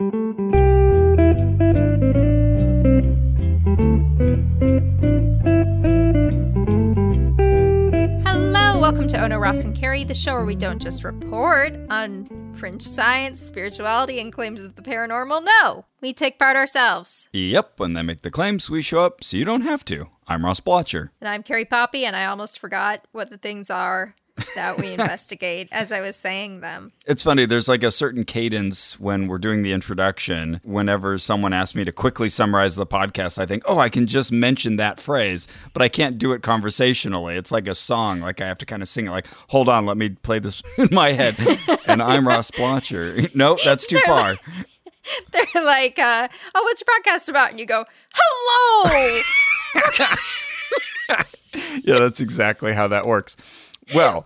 Hello, welcome to Oh No, Ross and Carrie, the show where we don't just report on fringe science, spirituality, and claims of the paranormal. No, we take part ourselves. Yep, when they make the claims, we show up so you don't have to. I'm Ross Blotcher. And I'm Carrie Poppy, and I almost forgot what the things are that we investigate as I was saying them. It's funny. There's like a certain cadence when we're doing the introduction. Whenever someone asks me to quickly summarize the podcast, I think, oh, I can just mention that phrase, but I can't do it conversationally. It's like a song. Like I have to kind of sing it like, hold on, let me play this in my head. And I'm Ross Blotcher. No, that's too far. They're like, oh, what's your podcast about? And you go, hello. Yeah, that's exactly how that works. Well,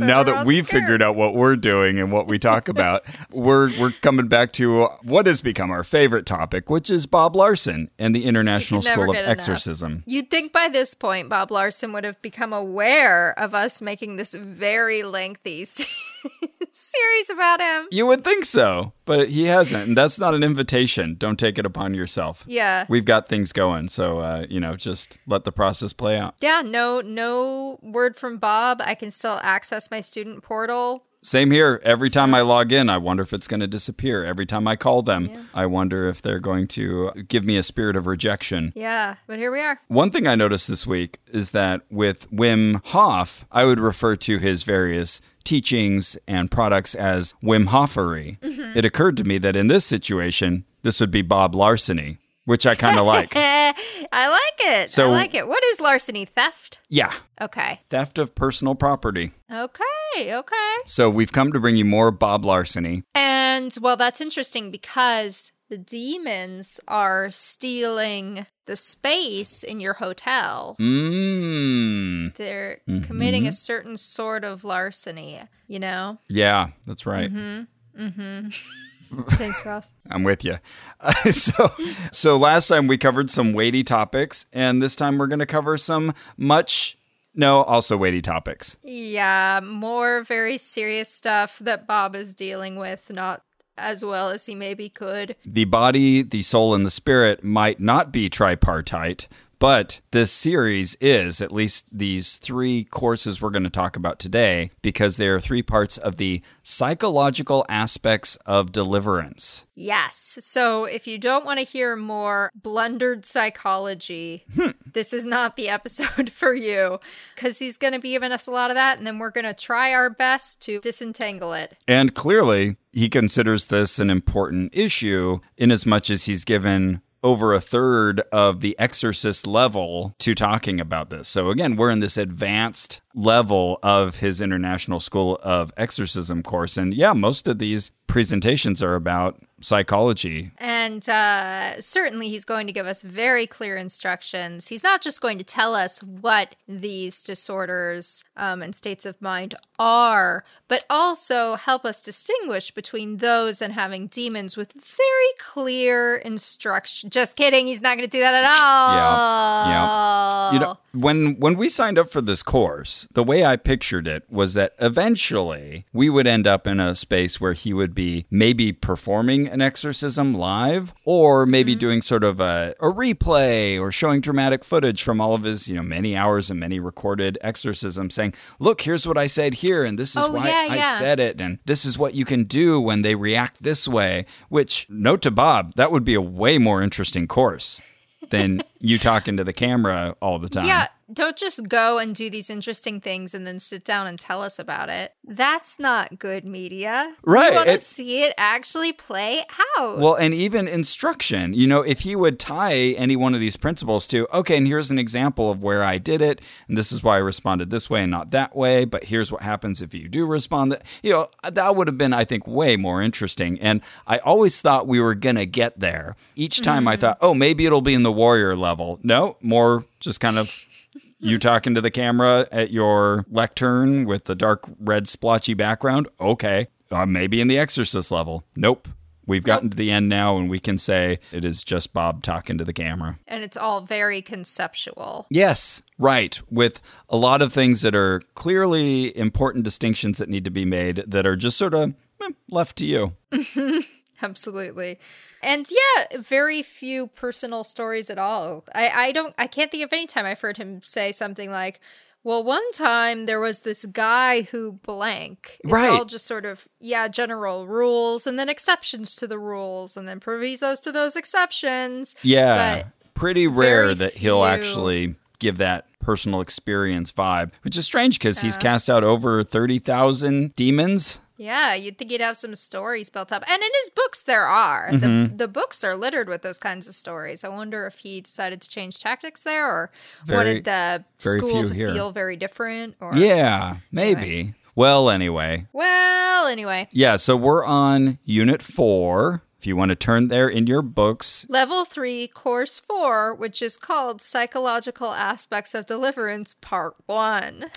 now that we've figured out what we're doing and what we talk about, we're coming back to what has become our favorite topic, which is Bob Larson and the International School of Exorcism. You'd think by this point, Bob Larson would have become aware of us making this very lengthy series about him. You would think so, but he hasn't. And that's not an invitation. Don't take it upon yourself. Yeah. We've got things going. So, just let the process play out. Yeah, no word from Bob. I can still access my student portal. Same here. Every time I log in, I wonder if it's going to disappear. Every time I call them, I wonder if they're going to give me a spirit of rejection. Yeah, but here we are. One thing I noticed this week is that with Wim Hof, I would refer to his various teachings and products as Wim Hofery. Mm-hmm. It occurred to me that in this situation, this would be Bob Larceny, which I kind of like. I like it. What is larceny? Theft? Yeah. Okay. Theft of personal property. Okay. So we've come to bring you more Bob Larceny. And, well, that's interesting because the demons are stealing the space in your hotel. Mm. They're committing a certain sort of larceny, you know? Yeah, that's right. Thanks, Ross. I'm with you. So last time we covered some weighty topics, and this time we're going to cover some also weighty topics. Yeah, more very serious stuff that Bob is dealing with, not as well as he maybe could. The body, the soul, and the spirit might not be tripartite, but this series is, at least these three courses we're going to talk about today, because they are three parts of the psychological aspects of deliverance. Yes. So if you don't want to hear more blundered psychology, this is not the episode for you, because he's going to be giving us a lot of that, and then we're going to try our best to disentangle it. And clearly, he considers this an important issue in as much as he's given over a third of the exorcist level to talking about this. So again, we're in this advanced level of his International School of Exorcism course. And yeah, most of these presentations are about psychology. And certainly he's going to give us very clear instructions. He's not just going to tell us what these disorders and states of mind are, but also help us distinguish between those and having demons with very clear instruction. Just kidding. He's not going to do that at all. Yeah. You know, when we signed up for this course, the way I pictured it was that eventually we would end up in a space where he would be maybe performing an exorcism live, or maybe doing sort of a replay or showing dramatic footage from all of his, many hours and many recorded exorcisms, saying, look, here's what I said here, and this is why I said it, and this is what you can do when they react this way, which, note to Bob, that would be a way more interesting course than you talking to the camera all the time. Yeah, don't just go and do these interesting things and then sit down and tell us about it. That's not good media. Right. We want to see it actually play out. Well, and even instruction. If he would tie any one of these principles to, okay, and here's an example of where I did it, and this is why I responded this way and not that way, but here's what happens if you do respond. That would have been, I think, way more interesting. And I always thought we were going to get there. Each time I thought, oh, maybe it'll be in the warrior level. No, more just kind of you talking to the camera at your lectern with the dark red splotchy background. Okay, maybe in the exorcist level. Nope. We've gotten to the end now, and we can say it is just Bob talking to the camera. And it's all very conceptual. Yes, right. With a lot of things that are clearly important distinctions that need to be made that are just sort of left to you. Absolutely. And yeah, very few personal stories at all. I can't think of any time I've heard him say something like, well, one time there was this guy who blank. It's right. All just sort of, general rules and then exceptions to the rules and then provisos to those exceptions. Yeah, but pretty rare that he'll actually give that personal experience vibe, which is strange because he's cast out over 30,000 demons. Yeah, you'd think he'd have some stories built up. And in his books, there are. Mm-hmm. The books are littered with those kinds of stories. I wonder if he decided to change tactics there or wanted the school to feel very different. Or yeah, maybe. Anyway. Well, anyway. Yeah, so we're on Unit 4. If you want to turn there in your books. Level 3, Course 4, which is called Psychological Aspects of Deliverance, Part 1.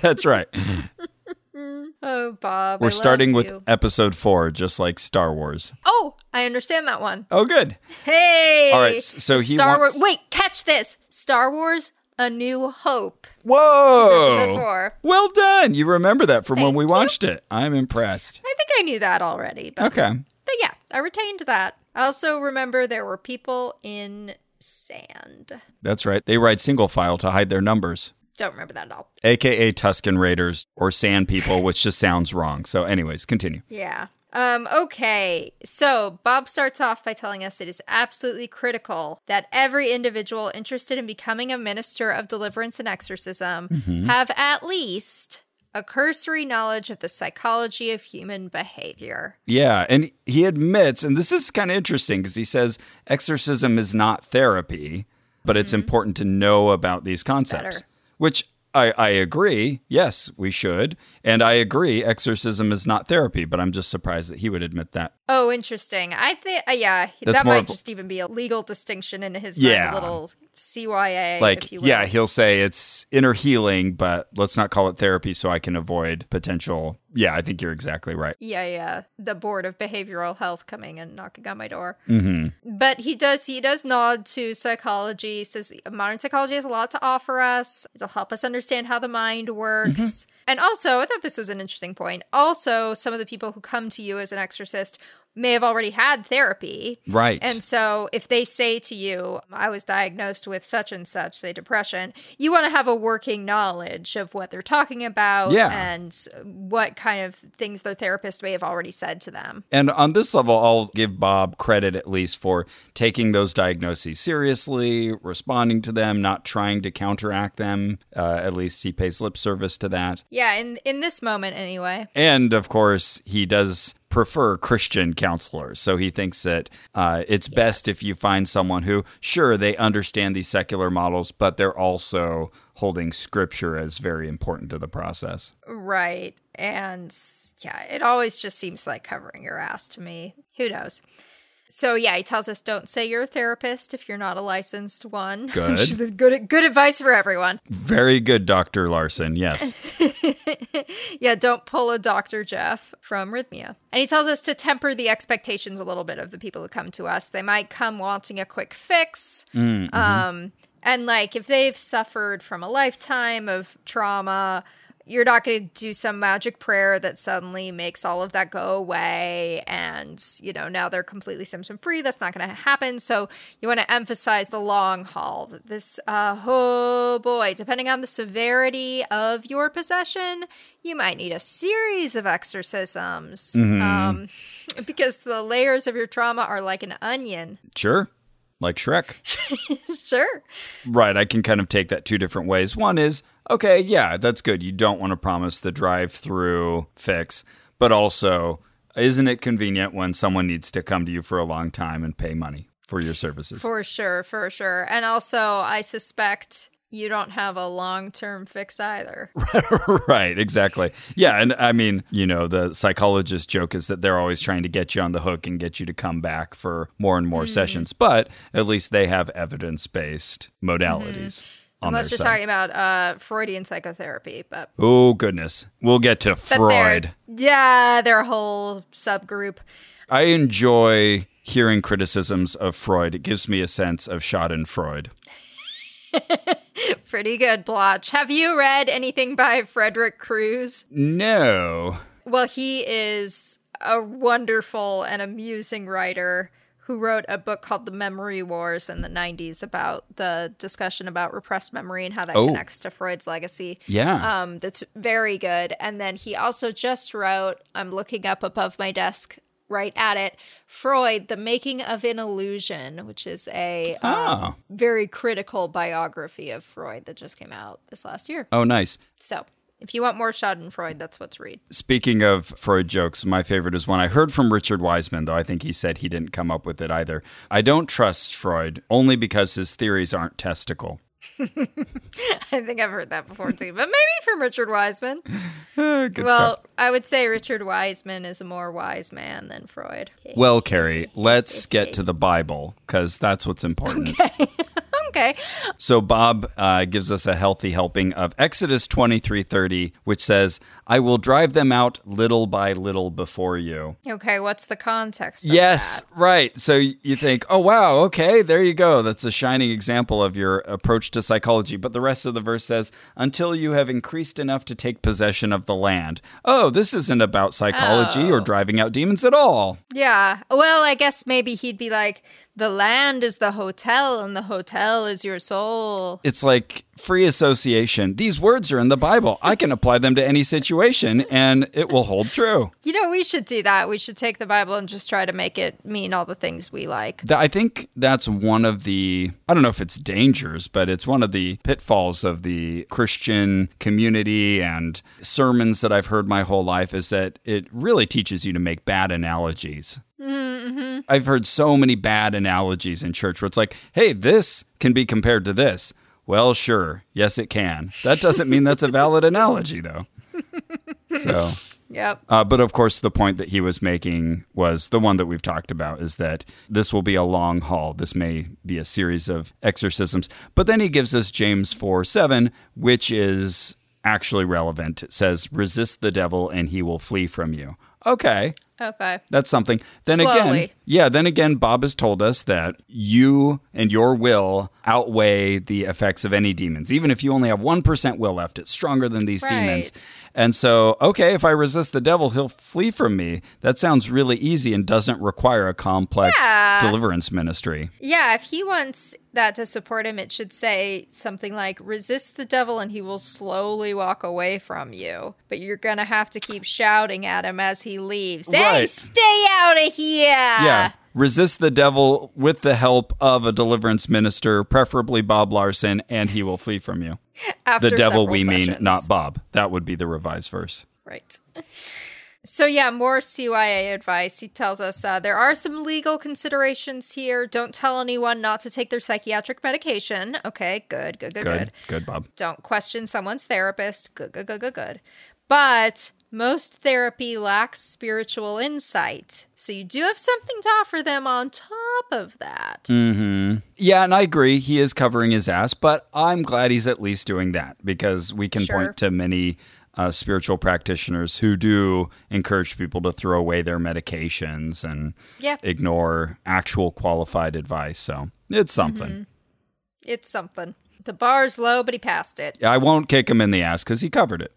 That's right. Oh, Bob. We're starting with episode 4, just like Star Wars. Oh, I understand that one. Oh, good. Hey. All right. So Star Wars. Wait, catch this. Star Wars, A New Hope. Whoa. Episode 4. Well done. You remember that from when we watched it. I'm impressed. I think I knew that already. But, but yeah, I retained that. I also remember there were people in sand. That's right. They ride single file to hide their numbers. Don't remember that at all. AKA Tusken Raiders or Sand People, which just sounds wrong. So anyways, continue. Yeah. Okay. So Bob starts off by telling us it is absolutely critical that every individual interested in becoming a minister of deliverance and exorcism have at least a cursory knowledge of the psychology of human behavior. Yeah, and he admits, and this is kind of interesting because he says exorcism is not therapy, but it's important to know about these concepts. Which I agree. Yes, we should. And I agree exorcism is not therapy, but I'm just surprised that he would admit that. Oh, interesting. I think, that might just even be a legal distinction in his mind, a little CYA, if you will. Yeah, he'll say it's inner healing, but let's not call it therapy so I can avoid potential. Yeah, I think you're exactly right. Yeah. The Board of Behavioral Health coming and knocking on my door. Mm-hmm. But he does nod to psychology. He says modern psychology has a lot to offer us. It'll help us understand how the mind works. Mm-hmm. And also, I thought this was an interesting point. Also, some of the people who come to you as an exorcist may have already had therapy. Right. And so if they say to you, I was diagnosed with such and such, say depression, you want to have a working knowledge of what they're talking about and what kind of things their therapist may have already said to them. And on this level, I'll give Bob credit at least for taking those diagnoses seriously, responding to them, not trying to counteract them. At least he pays lip service to that. Yeah, in this moment anyway. And of course, he does prefer Christian counselors. So he thinks that it's best if you find someone who, sure, they understand these secular models, but they're also holding scripture as very important to the process. Right. And yeah, it always just seems like covering your ass to me. Who knows? So yeah, he tells us don't say you're a therapist if you're not a licensed one. Good. good advice for everyone. Very good, Dr. Larson, yes. Yeah, don't pull a Dr. Jeff from Rhythmia. And he tells us to temper the expectations a little bit of the people who come to us. They might come wanting a quick fix. Mm-hmm. And like if they've suffered from a lifetime of trauma, you're not going to do some magic prayer that suddenly makes all of that go away and, now they're completely symptom-free. That's not going to happen. So you want to emphasize the long haul. This, depending on the severity of your possession, you might need a series of exorcisms because the layers of your trauma are like an onion. Sure. Like Shrek. Sure. Right. I can kind of take that two different ways. One is, okay, yeah, that's good. You don't want to promise the drive-through fix, but also, isn't it convenient when someone needs to come to you for a long time and pay money for your services? For sure. And also, I suspect you don't have a long-term fix either. Right, exactly. Yeah, and I mean, the psychologist joke is that they're always trying to get you on the hook and get you to come back for more and more sessions, but at least they have evidence-based modalities. Mm-hmm. Unless you're talking about Freudian psychotherapy, but oh goodness, we'll get to Freud. They're a whole subgroup. I enjoy hearing criticisms of Freud. It gives me a sense of Schadenfreude. Pretty good, Blotch. Have you read anything by Frederick Crews? No. Well, he is a wonderful and amusing writer who wrote a book called The Memory Wars in the 90s about the discussion about repressed memory and how that connects to Freud's legacy. Yeah. That's very good. And then he also just wrote, I'm looking up above my desk right at it, Freud, The Making of an Illusion, which is a very critical biography of Freud that just came out this last year. Oh, nice. So if you want more Schadenfreude, that's what to read. Speaking of Freud jokes, my favorite is one I heard from Richard Wiseman, though I think he said he didn't come up with it either. I don't trust Freud only because his theories aren't testicle. I think I've heard that before too, but maybe from Richard Wiseman. Good stuff. I would say Richard Wiseman is a more wise man than Freud. Well, Carrie, let's get to the Bible because that's what's important. Okay. Okay. So Bob gives us a healthy helping of Exodus 23:30, which says, I will drive them out little by little before you. Okay, what's the context of that? Right. So you think, oh, wow, okay, there you go. That's a shining example of your approach to psychology. But the rest of the verse says, until you have increased enough to take possession of the land. Oh, this isn't about psychology or driving out demons at all. Yeah. Well, I guess maybe he'd be like, the land is the hotel, and the hotel is your soul. It's like free association. These words are in the Bible. I can apply them to any situation, and it will hold true. You know, we should do that. We should take the Bible and just try to make it mean all the things we like. I think that's one of the, I don't know if it's dangers, but it's one of the pitfalls of the Christian community and sermons that I've heard my whole life is that it really teaches you to make bad analogies. Mm-hmm. I've heard so many bad analogies in church where it's like, hey, this can be compared to this. Well, sure. Yes, it can. That doesn't mean that's a valid analogy, though. So, yep. But of course, the point that he was making was the one that we've talked about is that this will be a long haul. This may be a series of exorcisms. But then he gives us James 4:7, which is actually relevant. It says, resist the devil and he will flee from you. Okay. That's something. Then again, Bob has told us that you and your will outweigh the effects of any demons. Even if you only have 1% will left, it's stronger than these demons. And so, okay, if I resist the devil, he'll flee from me. That sounds really easy and doesn't require a complex deliverance ministry. Yeah, if he wants that to support him, it should say something like, resist the devil and he will slowly walk away from you. But you're going to have to keep shouting at him as he leaves. Hey, stay out of here! Yeah. Resist the devil with the help of a deliverance minister, preferably Bob Larson, and he will flee from you. After the devil we mean, not Bob. That would be the revised verse. Right. So yeah, more CYA advice. He tells us there are some legal considerations here. Don't tell anyone not to take their psychiatric medication. Okay, good. Good, Bob. Don't question someone's therapist. Good. But most therapy lacks spiritual insight. So you do have something to offer them on top of that. Mm-hmm. Yeah, and I agree. He is covering his ass, but I'm glad he's at least doing that because we can point to many spiritual practitioners who do encourage people to throw away their medications and ignore actual qualified advice. So it's something. Mm-hmm. It's something. The bar's low, but he passed it. I won't kick him in the ass because he covered it.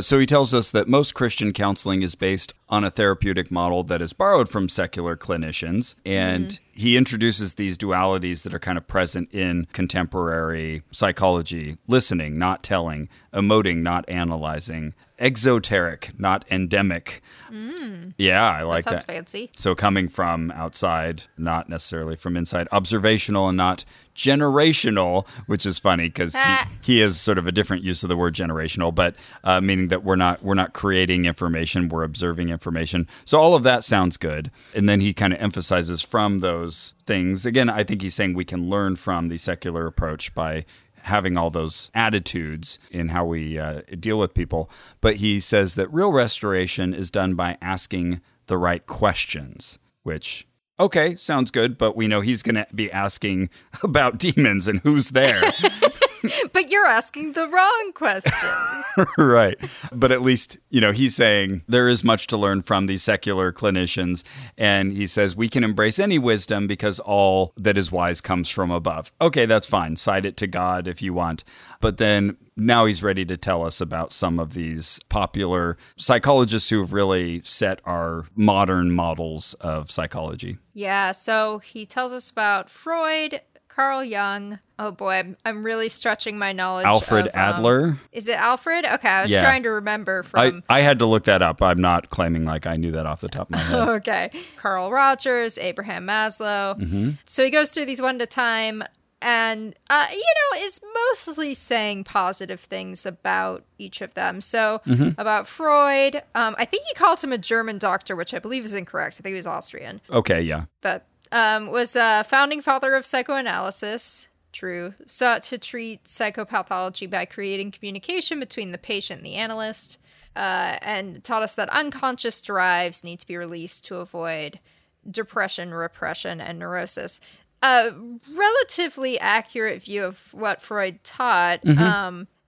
So he tells us that most Christian counseling is based on a therapeutic model that is borrowed from secular clinicians. And he introduces these dualities that are kind of present in contemporary psychology. Listening, not telling. Emoting, not analyzing. Exoteric, not endemic. Yeah, I like that. Sounds fancy. So coming from outside, not necessarily from inside. Observational and not generational, which is funny because he is sort of a different use of the word generational, but meaning that we're not creating information, we're observing information. So all of that sounds good. And then he kind of emphasizes from those things. Again, I think he's saying we can learn from the secular approach by having all those attitudes in how we deal with people. But he says that real restoration is done by asking the right questions, which, okay, sounds good, but we know he's going to be asking about demons and who's there. But you're asking the wrong questions. Right. But at least, you know, he's saying there is much to learn from these secular clinicians. And he says, we can embrace any wisdom because all that is wise comes from above. Okay, that's fine. Cite it to God if you want. But then now he's ready to tell us about some of these popular psychologists who have really set our modern models of psychology. Yeah, so he tells us about Freud, Carl Jung. Oh boy, I'm really stretching my knowledge. Alfred Adler. Is it Alfred? Okay, I was trying to remember from... I had to look that up. I'm not claiming like I knew that off the top of my head. Okay. Carl Rogers, Abraham Maslow. Mm-hmm. So he goes through these one at a time and, you know, is mostly saying positive things about each of them. So about Freud, I think he calls him a German doctor, which I believe is incorrect. I think he was Austrian. Okay, yeah. But was a founding father of psychoanalysis. True. Sought to treat psychopathology by creating communication between the patient and the analyst, and taught us that unconscious drives need to be released to avoid depression, repression, and neurosis. A relatively accurate view of what Freud taught.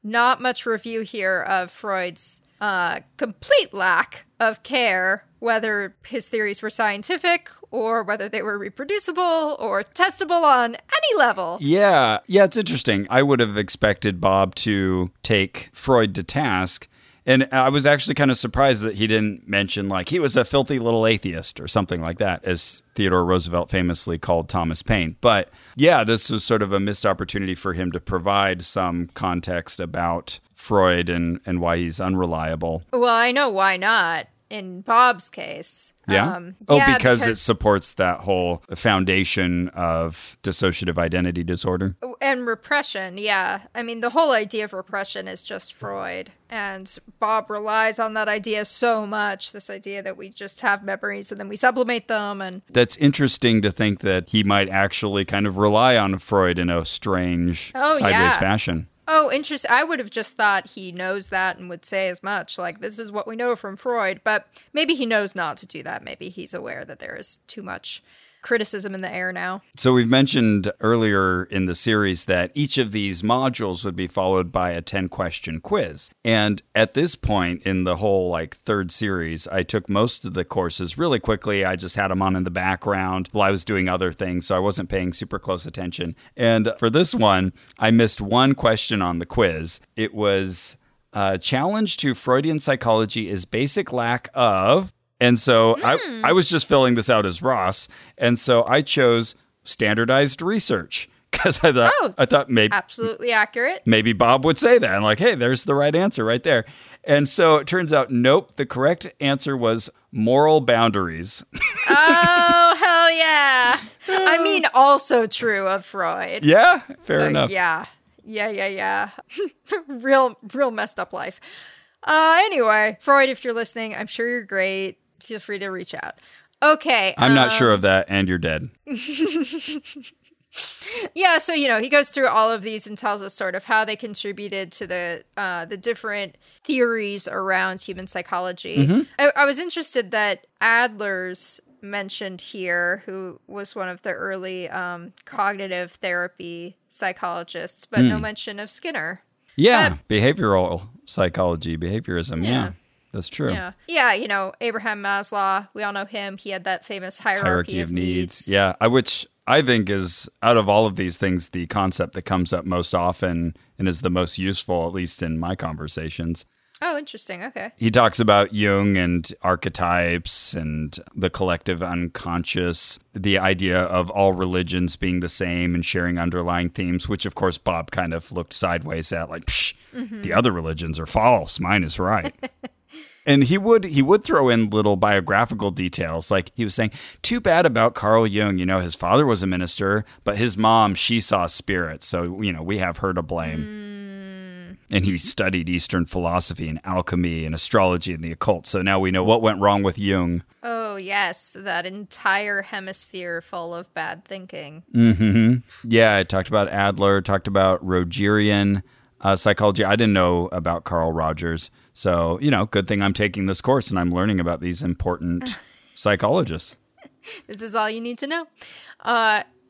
Not much review here of Freud's complete lack of care, whether his theories were scientific or whether they were reproducible or testable on any level. Yeah. Yeah, it's interesting. I would have expected Bob to take Freud to task. And I was actually kind of surprised that he didn't mention, like, he was a filthy little atheist or something like that, as Theodore Roosevelt famously called Thomas Paine. But yeah, this was sort of a missed opportunity for him to provide some context about Freud and why he's unreliable. Well, I know why not in Bob's case. Yeah? Because it supports that whole foundation of dissociative identity disorder. And repression, yeah. I mean, the whole idea of repression is just Freud. And Bob relies on that idea so much, this idea that we just have memories and then we sublimate them. And that's interesting to think that he might actually kind of rely on Freud in a strange sideways fashion. Oh, interesting. I would have just thought he knows that and would say as much, like, this is what we know from Freud, but maybe he knows not to do that. Maybe he's aware that there is too much criticism in the air now. So we've mentioned earlier in the series that each of these modules would be followed by a 10-question quiz. And at this point in the whole, like, third series, I took most of the courses really quickly. I just had them on in the background while I was doing other things, so I wasn't paying super close attention. And for this one, I missed one question on the quiz. It was a challenge to Freudian psychology is basic lack of... And so I was just filling this out as Ross. And so I chose standardized research because I thought maybe absolutely accurate. Maybe Bob would say that. I'm like, hey, there's the right answer right there. And so it turns out, nope, the correct answer was moral boundaries. Oh, hell yeah. I mean, also true of Freud. Yeah, fair enough. Yeah. Real messed up life. Anyway, Freud, if you're listening, I'm sure you're great. Feel free to reach out. Okay. I'm not sure of that, and you're dead. Yeah, so, you know, he goes through all of these and tells us sort of how they contributed to the different theories around human psychology. Mm-hmm. I was interested that Adler's mentioned here, who was one of the early cognitive therapy psychologists, but no mention of Skinner. Yeah, behavioral psychology, behaviorism, yeah. That's true. Yeah, you know, Abraham Maslow, we all know him. He had that famous hierarchy of needs. Yeah, which I think is, out of all of these things, the concept that comes up most often and is the most useful, at least in my conversations. Oh, interesting. Okay. He talks about Jung and archetypes and the collective unconscious, the idea of all religions being the same and sharing underlying themes, which, of course, Bob kind of looked sideways at, like, the other religions are false. Mine is right. And he would throw in little biographical details. Like, he was saying, too bad about Carl Jung. You know, his father was a minister, but his mom, she saw spirits. So, you know, we have her to blame. And he studied Eastern philosophy and alchemy and astrology and the occult. So now we know what went wrong with Jung. Oh, yes. That entire hemisphere full of bad thinking. Mm-hmm. Yeah, I talked about Adler, talked about Rogerian psychology. I didn't know about Carl Rogers. So, you know, good thing I'm taking this course and I'm learning about these important psychologists. This is all you need to know.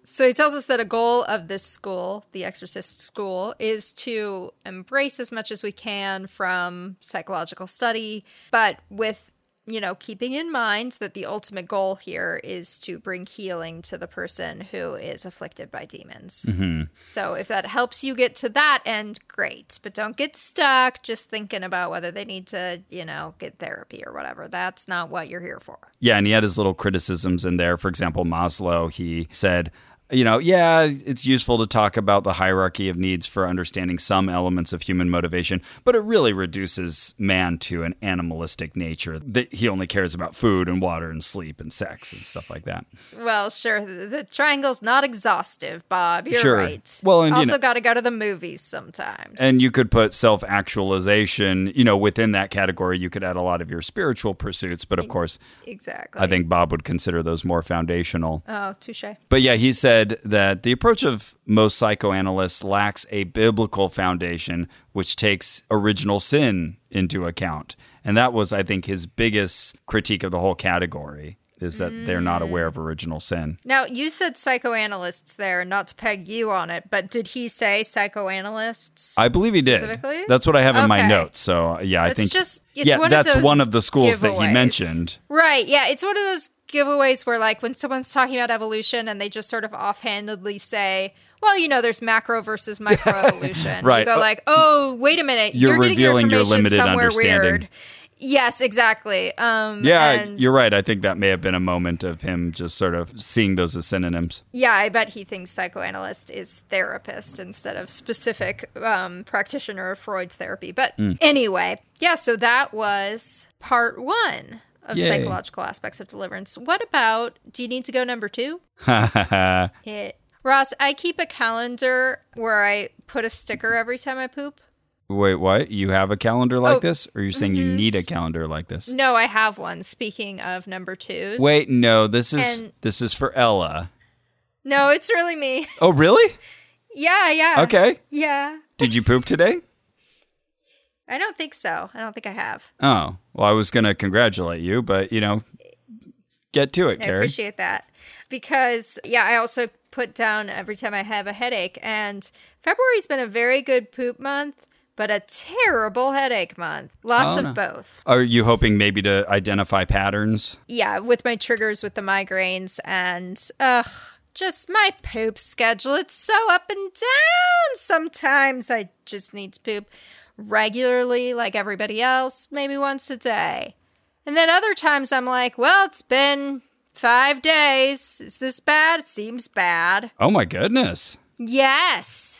So he tells us that a goal of this school, the Exorcist School, is to embrace as much as we can from psychological study, but with, you know, keeping in mind that the ultimate goal here is to bring healing to the person who is afflicted by demons. Mm-hmm. So if that helps you get to that end, great. But don't get stuck just thinking about whether they need to, you know, get therapy or whatever. That's not what you're here for. Yeah, and he had his little criticisms in there. For example, Maslow, he said, you know, yeah, it's useful to talk about the hierarchy of needs for understanding some elements of human motivation, but it really reduces man to an animalistic nature that he only cares about food and water and sleep and sex and stuff like that. Well, sure. The triangle's not exhaustive, Bob. You're sure. Right. Well, and also got to go to the movies sometimes. And you could put self-actualization, you know, within that category. You could add a lot of your spiritual pursuits, but of course, exactly. I think Bob would consider those more foundational. Oh, touche. But yeah, he said that the approach of most psychoanalysts lacks a biblical foundation, which takes original sin into account. And that was, I think, his biggest critique of the whole category, is that they're not aware of original sin. Now, you said psychoanalysts there, not to peg you on it, but did he say psychoanalysts? I believe he specifically? Did. That's what I have in my notes. So, yeah, I think that's one of the schools that he mentioned. Right. Yeah, it's one of those giveaways where, like, when someone's talking about evolution and they just sort of offhandedly say, well, you know, there's macro versus micro evolution. Right. You go like, oh, wait a minute. You're revealing your limited understanding. Weird. Yes, exactly. You're right. I think that may have been a moment of him just sort of seeing those as synonyms. Yeah, I bet he thinks psychoanalyst is therapist instead of specific practitioner of Freud's therapy. But anyway, yeah, so that was part one of psychological aspects of deliverance. What about, do you need to go number two? Ross, I keep a calendar where I put a sticker every time I poop. Wait, what? You have a calendar like this? Or are you saying you need a calendar like this? No, I have one. Speaking of number twos. Wait, no, this is for Ella. No, it's really me. Oh, really? Yeah. Okay. Yeah. Did you poop today? I don't think so. I don't think I have. Oh, well, I was going to congratulate you, but, you know, get to it, Carrie. I appreciate that. Because, yeah, I also put down every time I have a headache. And February's been a very good poop month, but a terrible headache month. Lots of both. Are you hoping maybe to identify patterns? Yeah, with my triggers, with the migraines, and, just my poop schedule. It's so up and down. Sometimes I just need to poop regularly like everybody else, maybe once a day. And then other times I'm like, well, it's been 5 days. Is this bad? It seems bad. Oh my goodness. Yes.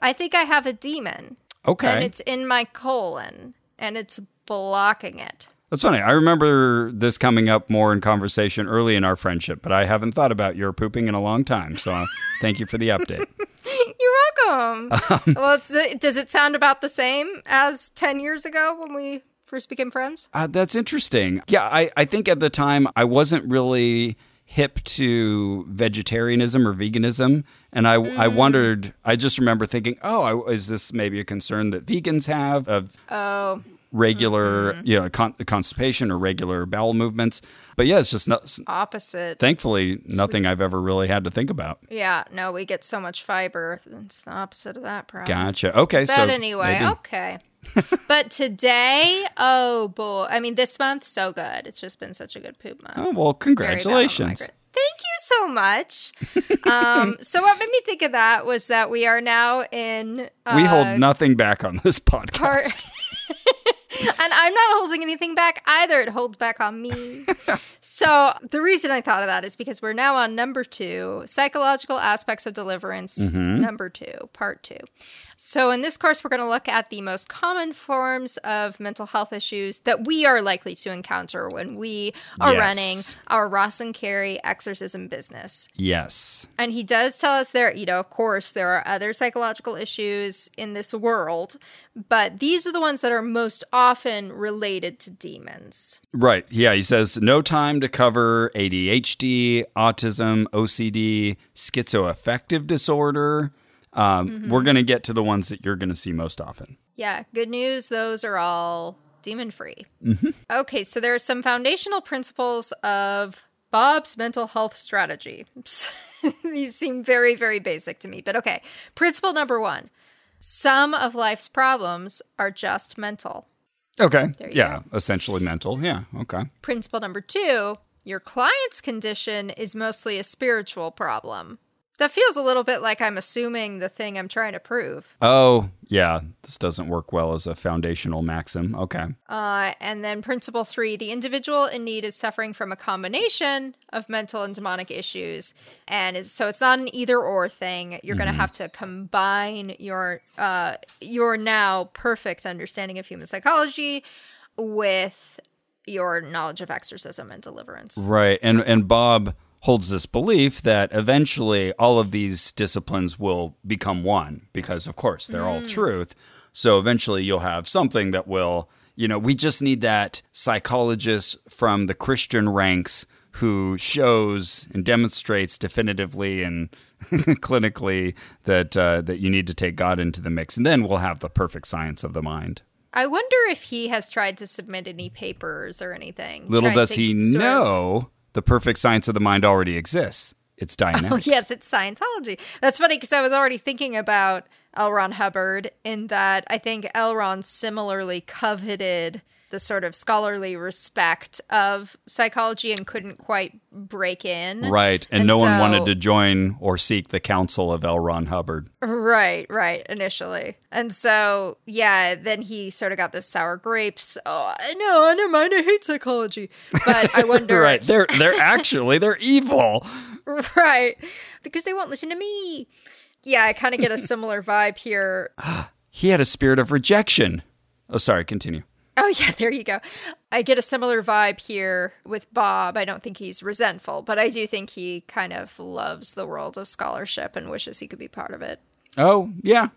I think I have a demon. Okay. And it's in my colon and it's blocking it. That's funny. I remember this coming up more in conversation early in our friendship, but I haven't thought about your pooping in a long time. So thank you for the update. You're welcome. Well, does it sound about the same as 10 years ago when we first became friends? That's interesting. Yeah, I think at the time I wasn't really hip to vegetarianism or veganism. And I wondered, I just remember thinking, is this maybe a concern that vegans have of... regular constipation or regular bowel movements. But yeah, it's just opposite. Thankfully, nothing I've ever really had to think about. Yeah, no, we get so much fiber. It's the opposite of that problem. Gotcha. Okay. But so anyway, maybe. Okay. But today, oh boy. I mean, this month, so good. It's just been such a good poop month. Oh, well, congratulations. Thank you so much. So what made me think of that was that we are now in... we hold nothing back on this podcast. And I'm not holding anything back either. It holds back on me. So the reason I thought of that is because we're now on number two, psychological aspects of deliverance, number two, part two. So in this course, we're going to look at the most common forms of mental health issues that we are likely to encounter when we are running our Ross and Carrie exorcism business. Yes. And he does tell us there, you know, of course, there are other psychological issues in this world, but these are the ones that are most often related to demons. Right. Yeah. He says no time to cover ADHD, autism, OCD, schizoaffective disorder. We're going to get to the ones that you're going to see most often. Yeah. Good news. Those are all demon-free. Mm-hmm. Okay. So there are some foundational principles of Bob's mental health strategy. These seem very, very basic to me, but okay. Principle number one, some of life's problems are just mental. Okay. Yeah, go. Essentially mental. Yeah, okay. Principle number two, your client's condition is mostly a spiritual problem. That feels a little bit like I'm assuming the thing I'm trying to prove. Oh, yeah. This doesn't work well as a foundational maxim. Okay. And then principle three, the individual in need is suffering from a combination of mental and demonic issues. And so it's not an either-or thing. You're going to have to combine your now perfect understanding of human psychology with your knowledge of exorcism and deliverance. Right. And Bob holds this belief that eventually all of these disciplines will become one because, of course, they're all truth. So eventually you'll have something that will, you know, we just need that psychologist from the Christian ranks who shows and demonstrates definitively and clinically that you need to take God into the mix. And then we'll have the perfect science of the mind. I wonder if he has tried to submit any papers or anything. Little does he know the perfect science of the mind already exists. It's dynamics. Oh, yes, it's Scientology. That's funny because I was already thinking about L. Ron Hubbard in that I think L. Ron similarly coveted the sort of scholarly respect of psychology and couldn't quite break in. Right. And no one wanted to join or seek the counsel of L. Ron Hubbard. Right, initially. And so, yeah, then he sort of got this sour grapes. Oh, no, I don't mind. I hate psychology. But I wonder... Right. They're evil. Right. Because they won't listen to me. Yeah, I kind of get a similar vibe here. He had a spirit of rejection. Oh, sorry. Continue. Oh, yeah, there you go. I get a similar vibe here with Bob. I don't think he's resentful, but I do think he kind of loves the world of scholarship and wishes he could be part of it. Oh, yeah.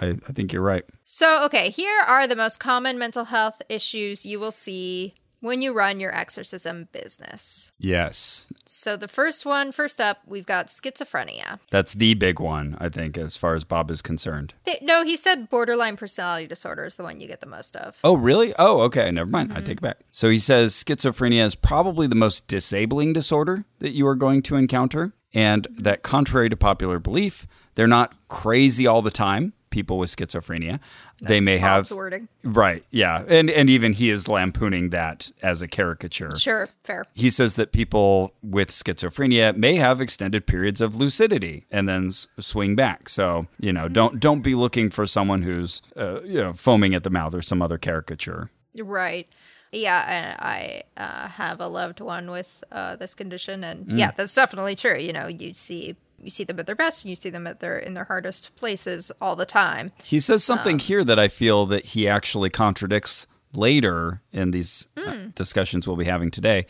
I think you're right. So, okay, here are the most common mental health issues you will see when you run your exorcism business. Yes. So the first up, we've got schizophrenia. That's the big one, I think, as far as Bob is concerned. No, he said borderline personality disorder is the one you get the most of. Oh, really? Oh, okay. Never mind. I take it back. So he says schizophrenia is probably the most disabling disorder that you are going to encounter. And that contrary to popular belief, they're not crazy all the time. People with schizophrenia, they may have wording. Right, yeah, and even he is lampooning that as a caricature. Sure, fair. He says that people with schizophrenia may have extended periods of lucidity and then swing back. So you know, don't be looking for someone who's foaming at the mouth or some other caricature. Right. Yeah, I have a loved one with this condition, and yeah, that's definitely true. You know, you see them at their best, and you see them in their hardest places all the time. He says something here that I feel that he actually contradicts later in these discussions we'll be having today,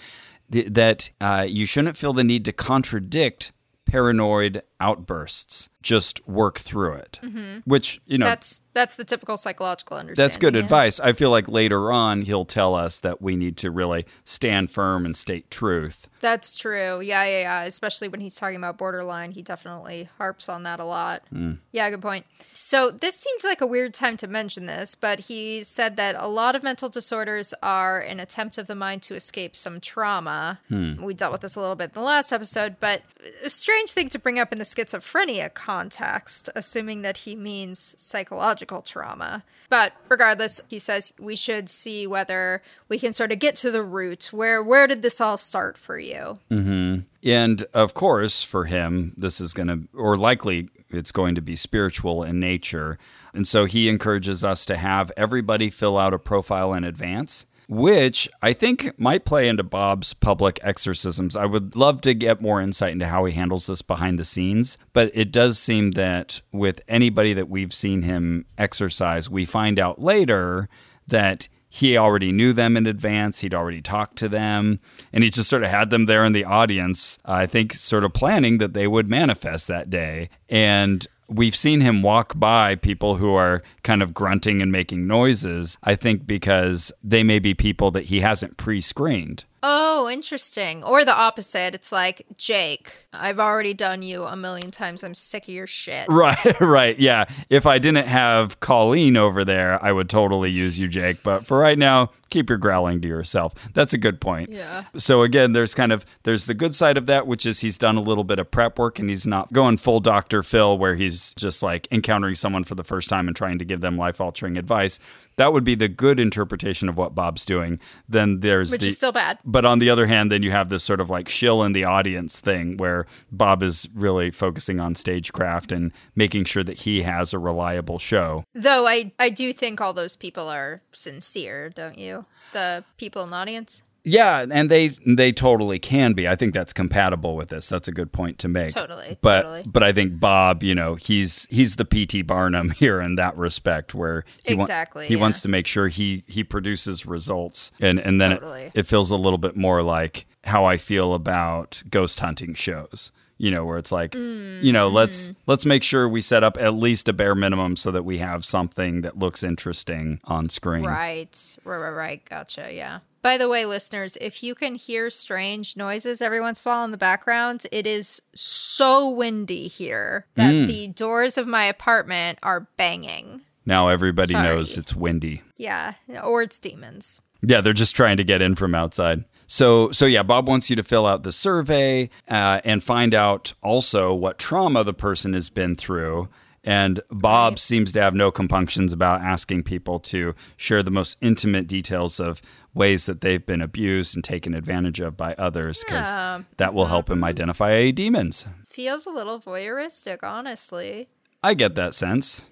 that you shouldn't feel the need to contradict paranoid outbursts. Just work through it, which, you know... That's the typical psychological understanding. That's good advice. I feel like later on he'll tell us that we need to really stand firm and state truth. That's true. Yeah. Especially when he's talking about borderline, he definitely harps on that a lot. Mm. Yeah, good point. So this seems like a weird time to mention this, but he said that a lot of mental disorders are an attempt of the mind to escape some trauma. Mm. We dealt with this a little bit in the last episode, but a strange thing to bring up in the schizophrenia context, assuming that he means psychological trauma. But regardless, he says we should see whether we can sort of get to the root. Where did this all start for you? Mm-hmm. And of course, for him, this is likely it's going to be spiritual in nature. And so he encourages us to have everybody fill out a profile in advance, which I think might play into Bob's public exorcisms. I would love to get more insight into how he handles this behind the scenes, but it does seem that with anybody that we've seen him exorcise, we find out later that he already knew them in advance, he'd already talked to them, and he just sort of had them there in the audience, I think sort of planning that they would manifest that day. And we've seen him walk by people who are kind of grunting and making noises, I think because they may be people that he hasn't pre-screened. Oh, interesting. Or the opposite. It's like, Jake, I've already done you 1,000,000 times. I'm sick of your shit. Right. Yeah. If I didn't have Colleen over there, I would totally use you, Jake. But for right now, keep your growling to yourself. That's a good point. Yeah. So again, there's the good side of that, which is he's done a little bit of prep work and he's not going full Dr. Phil where he's just like encountering someone for the first time and trying to give them life-altering advice. That would be the good interpretation of what Bob's doing. Then there's which is still bad. But on the other hand, then you have this sort of like shill in the audience thing where Bob is really focusing on stagecraft and making sure that he has a reliable show. Though I do think all those people are sincere, don't you? The people in the audience? Yeah, and they totally can be. I think that's compatible with this. That's a good point to make. Totally. But I think Bob, he's the P.T. Barnum here in that respect where he wants to make sure he produces results. And then it feels a little bit more like how I feel about ghost hunting shows. Where it's like, let's make sure we set up at least a bare minimum so that we have something that looks interesting on screen. Right. Gotcha. Yeah. By the way, listeners, if you can hear strange noises every once in a while in the background, it is so windy here that the doors of my apartment are banging. Now everybody knows it's windy. Yeah. Or it's demons. Yeah. They're just trying to get in from outside. So yeah, Bob wants you to fill out the survey and find out also what trauma the person has been through. And Bob seems to have no compunctions about asking people to share the most intimate details of ways that they've been abused and taken advantage of by others, because that will help him identify demons. Feels a little voyeuristic, honestly. I get that sense.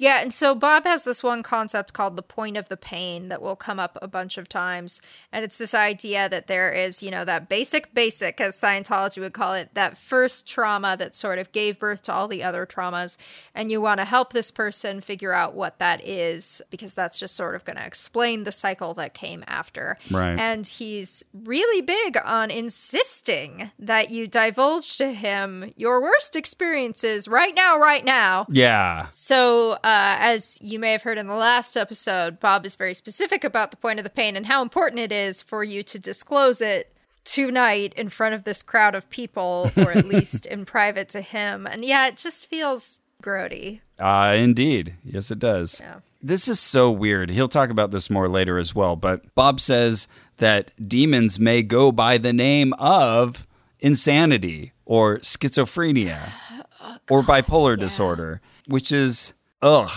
Yeah, and so Bob has this one concept called the point of the pain that will come up a bunch of times. And it's this idea that there is, that basic, as Scientology would call it, that first trauma that sort of gave birth to all the other traumas. And you want to help this person figure out what that is, because that's just sort of going to explain the cycle that came after. Right. And he's really big on insisting that you divulge to him your worst experiences right now. Yeah. So as you may have heard in the last episode, Bob is very specific about the point of the pain and how important it is for you to disclose it tonight in front of this crowd of people, or at least in private to him. And yeah, it just feels grody. Indeed. Yes, it does. Yeah. This is so weird. He'll talk about this more later as well, but Bob says that demons may go by the name of insanity or schizophrenia or bipolar disorder, which is... Ugh,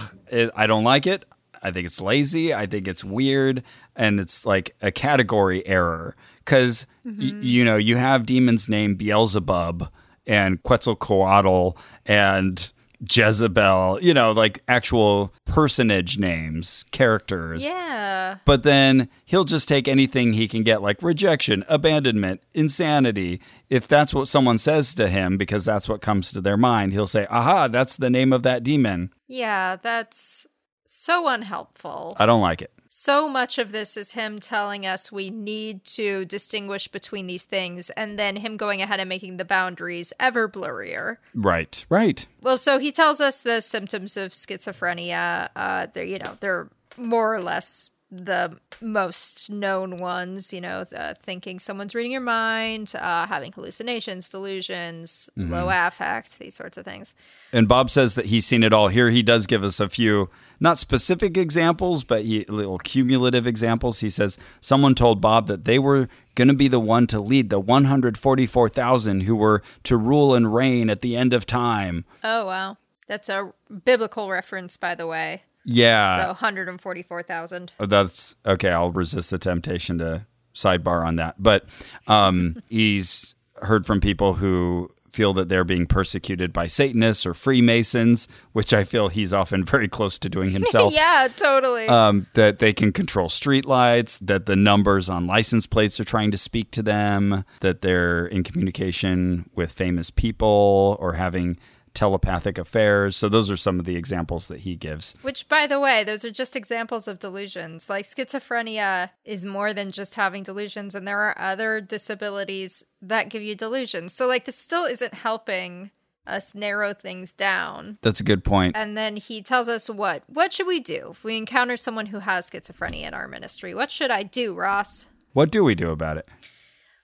I don't like it. I think it's lazy. I think it's weird. And it's like a category error. Because, you have demons named Beelzebub and Quetzalcoatl and Jezebel, like actual personage names, characters. Yeah. But then he'll just take anything he can get, like rejection, abandonment, insanity. If that's what someone says to him, because that's what comes to their mind, he'll say, aha, that's the name of that demon. Yeah, that's so unhelpful. I don't like it. So much of this is him telling us we need to distinguish between these things, and then him going ahead and making the boundaries ever blurrier. Right. Well, so he tells us the symptoms of schizophrenia. They're more or less the most known ones, thinking someone's reading your mind, having hallucinations, delusions, low affect, these sorts of things. And Bob says that he's seen it all. Here he does give us a few, not specific examples, but little cumulative examples. He says someone told Bob that they were going to be the one to lead the 144,000 who were to rule and reign at the end of time. Oh, wow. That's a biblical reference, by the way. Yeah. The 144,000. That's okay. I'll resist the temptation to sidebar on that. But he's heard from people who feel that they're being persecuted by Satanists or Freemasons, which I feel he's often very close to doing himself. Yeah, totally. That they can control streetlights, that the numbers on license plates are trying to speak to them, that they're in communication with famous people or having telepathic affairs. So those are some of the examples that he gives. Which, by the way, those are just examples of delusions. Like schizophrenia is more than just having delusions, and there are other disabilities that give you delusions. So like this still isn't helping us narrow things down. That's a good point. And then he tells us what should we do if we encounter someone who has schizophrenia in our ministry? What should I do, Ross? What do we do about it?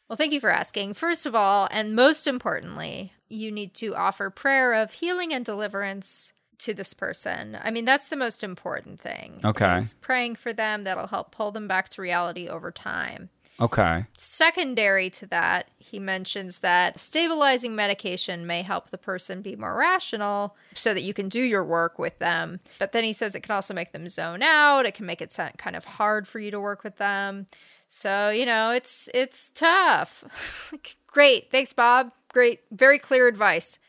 Well, thank you for asking. First of all, and most importantly, you need to offer prayer of healing and deliverance. to this person. I mean, that's the most important thing. Okay. Is praying for them. That'll help pull them back to reality over time. Okay. Secondary to that, he mentions that stabilizing medication may help the person be more rational so that you can do your work with them. But then he says it can also make them zone out. It can make it sound kind of hard for you to work with them. So, you know, it's tough. Great. Thanks, Bob. Great. Very clear advice.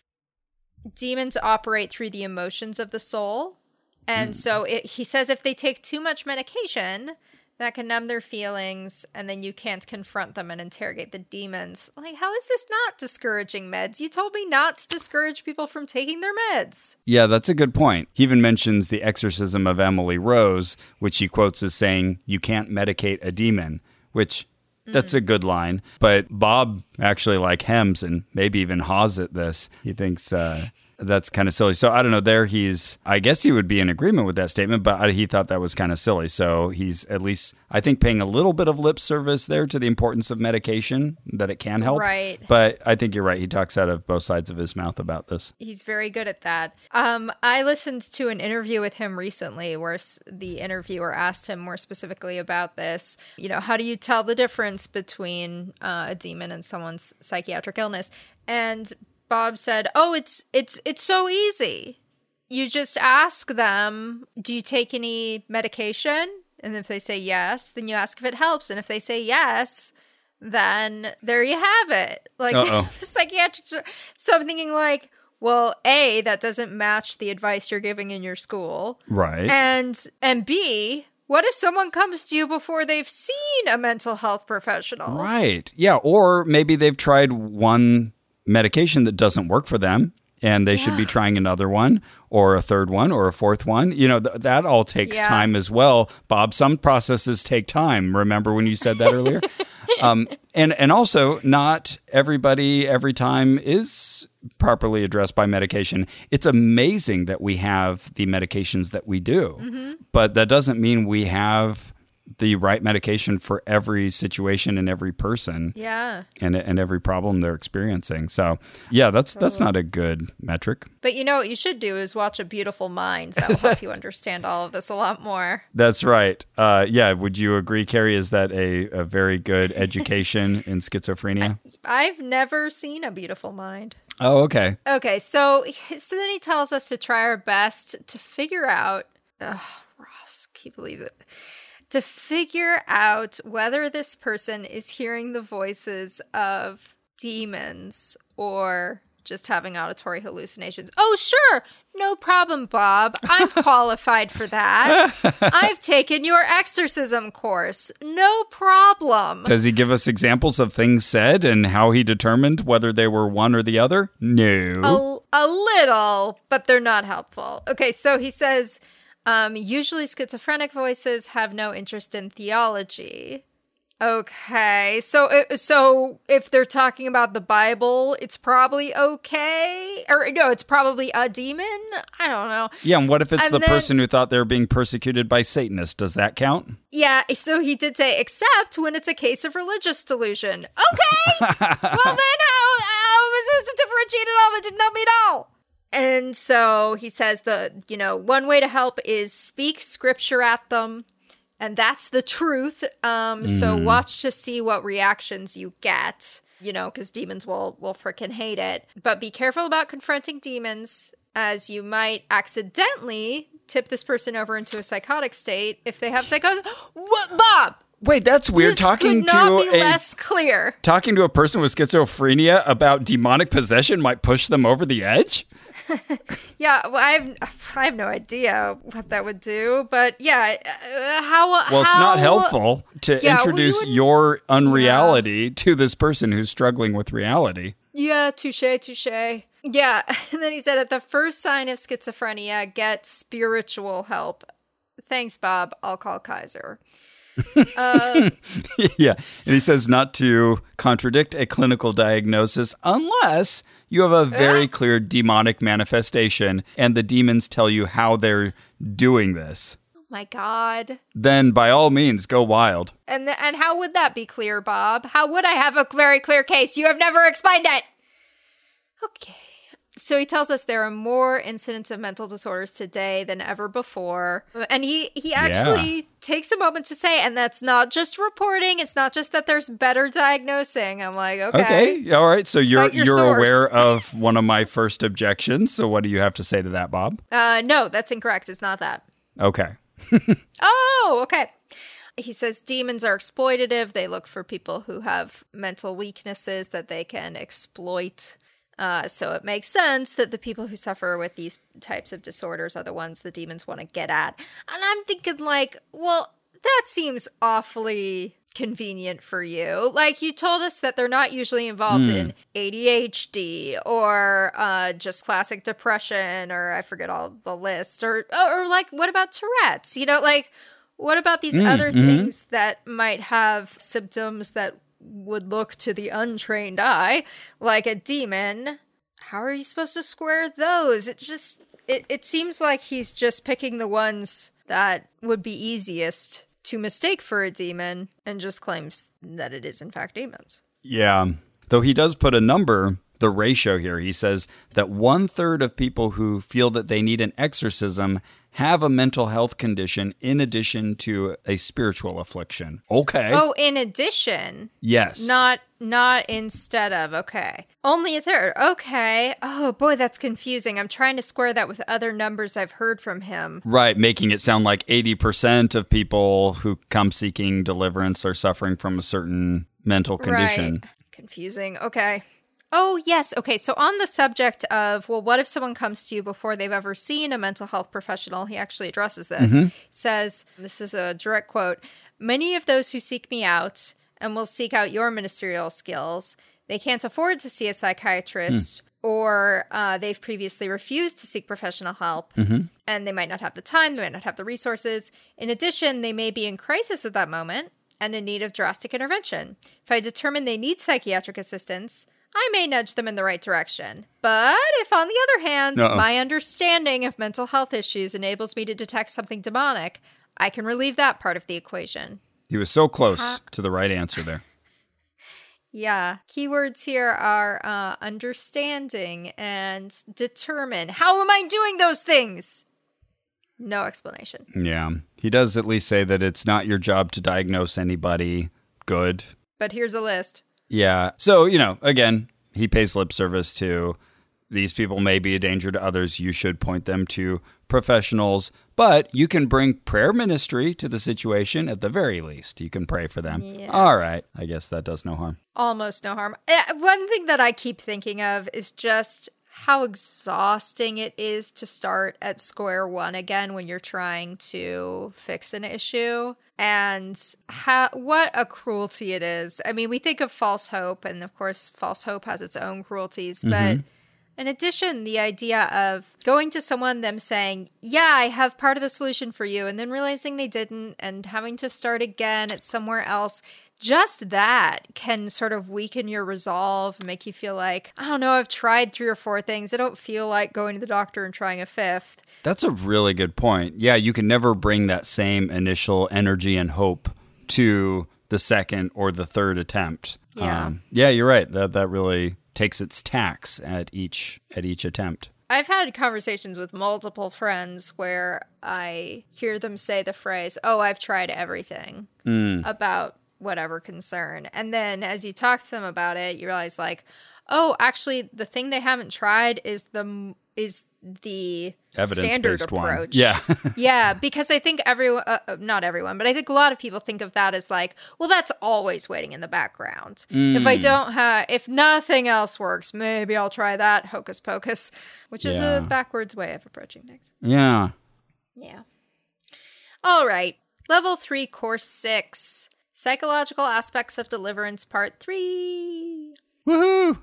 Demons operate through the emotions of the soul. And so he says if they take too much medication, that can numb their feelings, and then you can't confront them and interrogate the demons. Like, how is this not discouraging meds? You told me not to discourage people from taking their meds. Yeah, that's a good point. He even mentions the exorcism of Emily Rose, which he quotes as saying, you can't medicate a demon, which that's a good line. But Bob actually like hems and maybe even haws at this. He thinks... That's kind of silly. So I don't know. There he's, I guess he would be in agreement with that statement, but he thought that was kind of silly. So he's at least, I think, paying a little bit of lip service there to the importance of medication, that it can help. Right. But I think you're right. He talks out of both sides of his mouth about this. He's very good at that. I listened to an interview with him recently where the interviewer asked him more specifically about this. You know, how do you tell the difference between a demon and someone's psychiatric illness? And Bob said, oh, it's so easy. You just ask them, do you take any medication? And if they say yes, then you ask if it helps. And if they say yes, then there you have it. Like, psychiatric. So I'm thinking like, well, A, that doesn't match the advice you're giving in your school. Right. And B, what if someone comes to you before they've seen a mental health professional? Right. Yeah. Or maybe they've tried one medication that doesn't work for them, and they should be trying another one or a third one or a fourth one. You know, that all takes time as well, Bob. Some processes take time. Remember when you said that earlier? And also, not everybody every time is properly addressed by medication. It's amazing that we have the medications that we do, but that doesn't mean we have the right medication for every situation and every person, and every problem they're experiencing. So, yeah, that's not a good metric. But you know what you should do is watch A Beautiful Mind. That will help you understand all of this a lot more. That's right. Yeah, would you agree, Carrie? Is that a very good education in schizophrenia? I've never seen A Beautiful Mind. Oh, okay. Okay, so then he tells us to try our best to figure out. Ross, can you believe it? To figure out whether this person is hearing the voices of demons or just having auditory hallucinations. Oh, sure. No problem, Bob. I'm qualified for that. I've taken your exorcism course. No problem. Does he give us examples of things said and how he determined whether they were one or the other? No. A little, but they're not helpful. Okay, so he says... usually schizophrenic voices have no interest in theology. Okay, so if they're talking about the Bible, it's probably okay? Or no, it's probably a demon? I don't know. Yeah, and what if it's person who thought they were being persecuted by Satanists? Does that count? Yeah, so he did say, except when it's a case of religious delusion. Okay! Well then, how am I supposed to differentiate at all? That didn't help me at all! And so he says one way to help is speak scripture at them. And that's the truth. So watch to see what reactions you get, because demons will freaking hate it. But be careful about confronting demons, as you might accidentally tip this person over into a psychotic state if they have psychosis. What, Bob? Wait, that's weird. This talking could not to be less clear. Talking to a person with schizophrenia about demonic possession might push them over the edge? Yeah, well, I have no idea what that would do, but yeah, it's not helpful to introduce your unreality to this person who's struggling with reality. Yeah, touche. Yeah, and then he said, at the first sign of schizophrenia, get spiritual help. Thanks, Bob. I'll call Kaiser. Yeah, and he says not to contradict a clinical diagnosis unless you have a very clear demonic manifestation and the demons tell you how they're doing this. Oh my God. Then by all means, go wild. And how would that be clear, Bob? How would I have a very clear case? You have never explained it. Okay. So he tells us there are more incidents of mental disorders today than ever before. And he actually takes a moment to say, and that's not just reporting. It's not just that there's better diagnosing. I'm like, okay. All right. So you're aware of one of my first objections. So what do you have to say to that, Bob? No, that's incorrect. It's not that. Okay. Oh, okay. He says demons are exploitative. They look for people who have mental weaknesses that they can exploit. So it makes sense that the people who suffer with these types of disorders are the ones the demons want to get at. And I'm thinking like, well, that seems awfully convenient for you. Like you told us that they're not usually involved in ADHD or just classic depression, or I forget all the list, or like, what about Tourette's? You know, like what about these other things that might have symptoms that would look to the untrained eye like a demon? How are you supposed to square those? It seems like he's just picking the ones that would be easiest to mistake for a demon and just claims that it is in fact demons. Yeah. Though he does put a number, the ratio here. He says that 1/3 of people who feel that they need an exorcism have a mental health condition in addition to a spiritual affliction. Okay. Oh, in addition. Yes. Not instead of. Okay. Only 1/3. Okay. Oh, boy, that's confusing. I'm trying to square that with other numbers I've heard from him. Right, making it sound like 80% of people who come seeking deliverance are suffering from a certain mental condition. Right. Confusing. Okay. Oh, yes. Okay. So on the subject of, well, what if someone comes to you before they've ever seen a mental health professional? He actually addresses this. He says, this is a direct quote, "Many of those who seek me out and will seek out your ministerial skills, they can't afford to see a psychiatrist or they've previously refused to seek professional help and they might not have the time, they might not have the resources. In addition, they may be in crisis at that moment and in need of drastic intervention. If I determine they need psychiatric assistance, I may nudge them in the right direction. But if, on the other hand, my understanding of mental health issues enables me to detect something demonic, I can relieve that part of the equation." He was so close to the right answer there. Yeah. Keywords here are understanding and determine. How am I doing those things? No explanation. Yeah. He does at least say that it's not your job to diagnose anybody. Good. But here's a list. Yeah. So, you know, again, he pays lip service to these people may be a danger to others. You should point them to professionals, but you can bring prayer ministry to the situation at the very least. You can pray for them. Yes. All right. I guess that does no harm. Almost no harm. One thing that I keep thinking of is just how exhausting it is to start at square one again when you're trying to fix an issue, and what a cruelty it is. I mean, we think of false hope, and of course, false hope has its own cruelties, but in addition, the idea of going to someone, them saying, yeah, I have part of the solution for you, and then realizing they didn't and having to start again at somewhere else. Just that can sort of weaken your resolve and make you feel like, I don't know, I've tried 3 or 4 things. I don't feel like going to the doctor and trying a 5th. That's a really good point. Yeah, you can never bring that same initial energy and hope to the second or the third attempt. Yeah, yeah, you're right. That really takes its tax at each attempt. I've had conversations with multiple friends where I hear them say the phrase, oh, I've tried everything about whatever concern. And then as you talk to them about it, you realize like, oh, actually the thing they haven't tried is the standard approach. Yeah. Yeah. Because I think not everyone, but I think a lot of people think of that as like, well, that's always waiting in the background. If I don't have, if nothing else works, maybe I'll try that hocus pocus, which is a backwards way of approaching things. Yeah. Yeah. All right. Level 3, course 6. Psychological Aspects of Deliverance, Part 3. Woohoo!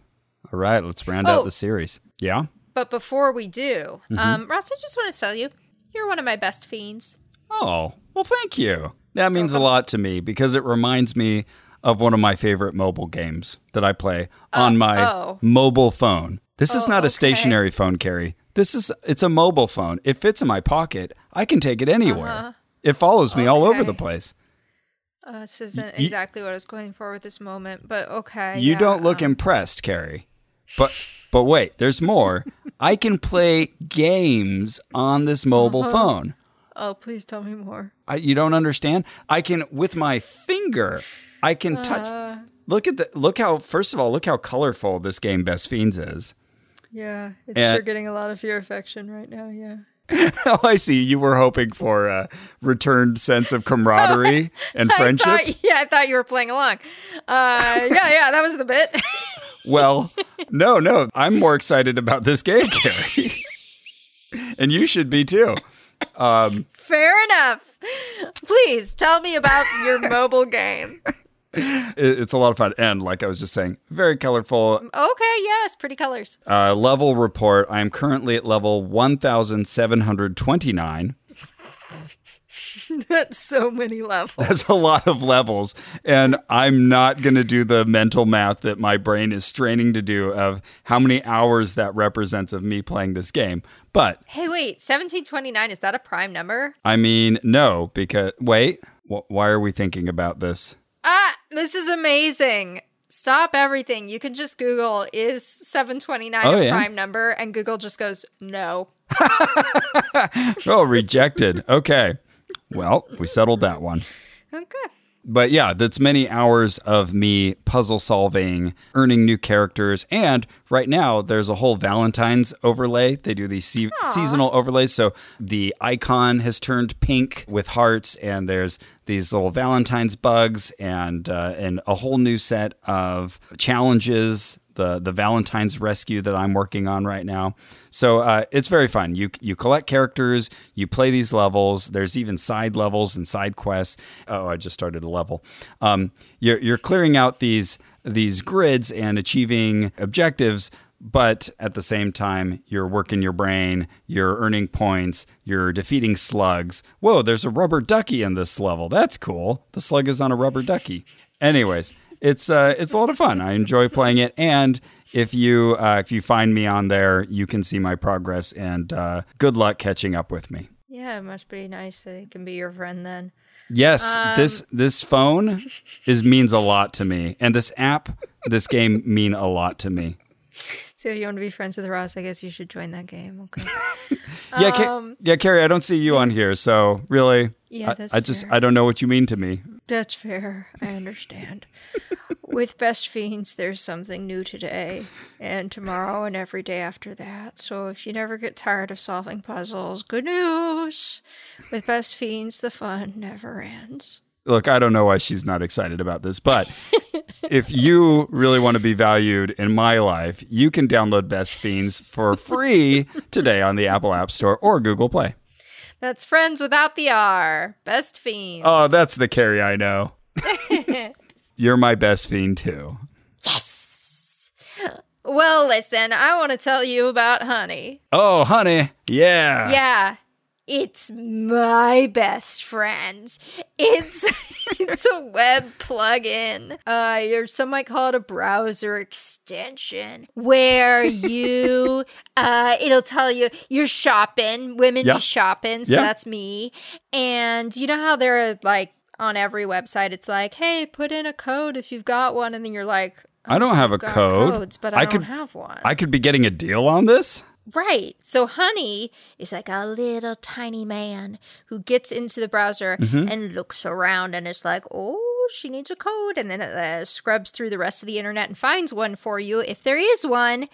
All right, let's round out the series. Yeah? But before we do, Ross, I just want to tell you, you're one of my best fiends. Oh, well, thank you. That means a lot to me because it reminds me of one of my favorite mobile games that I play on my mobile phone. This is not a stationary phone, Carrie. It's a mobile phone. It fits in my pocket. I can take it anywhere. It follows me all over the place. This isn't exactly what I was going for with this moment, but okay. You don't look impressed, Carrie. But wait, there's more. I can play games on this mobile phone. Oh, please tell me more. You don't understand? I can, with my finger, I can touch. Look how colorful this game Best Fiends is. Yeah, it's sure getting a lot of your affection right now, yeah. Oh, I see. You were hoping for a returned sense of camaraderie and friendship? I thought you were playing along. That was the bit. Well, no. I'm more excited about this game, Carrie. And you should be, too. Fair enough. Please tell me about your mobile game. It's a lot of fun. And like I was just saying, very colorful. Okay, yes, pretty colors. Level report. I'm currently at level 1,729. That's so many levels. That's a lot of levels. And I'm not going to do the mental math that my brain is straining to do of how many hours that represents of me playing this game. But hey, wait, 1729, is that a prime number? I mean, no, because wait, why are we thinking about this? This is amazing. Stop everything. You can just Google, is 729 a prime number? And Google just goes, no. Oh, rejected. Okay. Well, we settled that one. Okay. But yeah, that's many hours of me puzzle solving, earning new characters. And right now, there's a whole Valentine's overlay. They do these seasonal overlays. So the icon has turned pink with hearts. And there's these little Valentine's bugs and a whole new set of challenges. The Valentine's Rescue that I'm working on right now. So it's very fun. You collect characters, you play these levels. There's even side levels and side quests. Oh, I just started a level. You're clearing out these grids and achieving objectives, but at the same time, you're working your brain, you're earning points, you're defeating slugs. Whoa, there's a rubber ducky in this level. That's cool. The slug is on a rubber ducky. Anyways. It's a lot of fun. I enjoy playing it, and if you find me on there, you can see my progress. And good luck catching up with me. Yeah, it must be nice that it can be your friend then. Yes, this phone means a lot to me, and this app, this game mean a lot to me. So if you want to be friends with Ross, I guess you should join that game. Okay. Carrie, I don't see you on here, so really, that's fair. I don't know what you mean to me. That's fair. I understand. With Best Fiends, there's something new today and tomorrow and every day after that. So if you never get tired of solving puzzles, good news. With Best Fiends, the fun never ends. Look, I don't know why she's not excited about this, but if you really want to be valued in my life, you can download Best Fiends for free today on the Apple App Store or Google Play. That's friends without the R. Best Fiends. Oh, that's the Carrie I know. You're my best fiend, too. Yes! Well, listen, I want to tell you about honey. Oh, honey. Yeah. Yeah. It's my best friend. It's a web plugin. Some might call it a browser extension, where you it'll tell you you're shopping. Women be shopping, so that's me. And you know how they're like on every website, it's like, hey, put in a code if you've got one, and then you're like, I don't have a code, but I don't have one. I could be getting a deal on this. Right. So Honey is like a little tiny man who gets into the browser and looks around and is like, oh, she needs a code. And then it scrubs through the rest of the internet and finds one for you if there is one.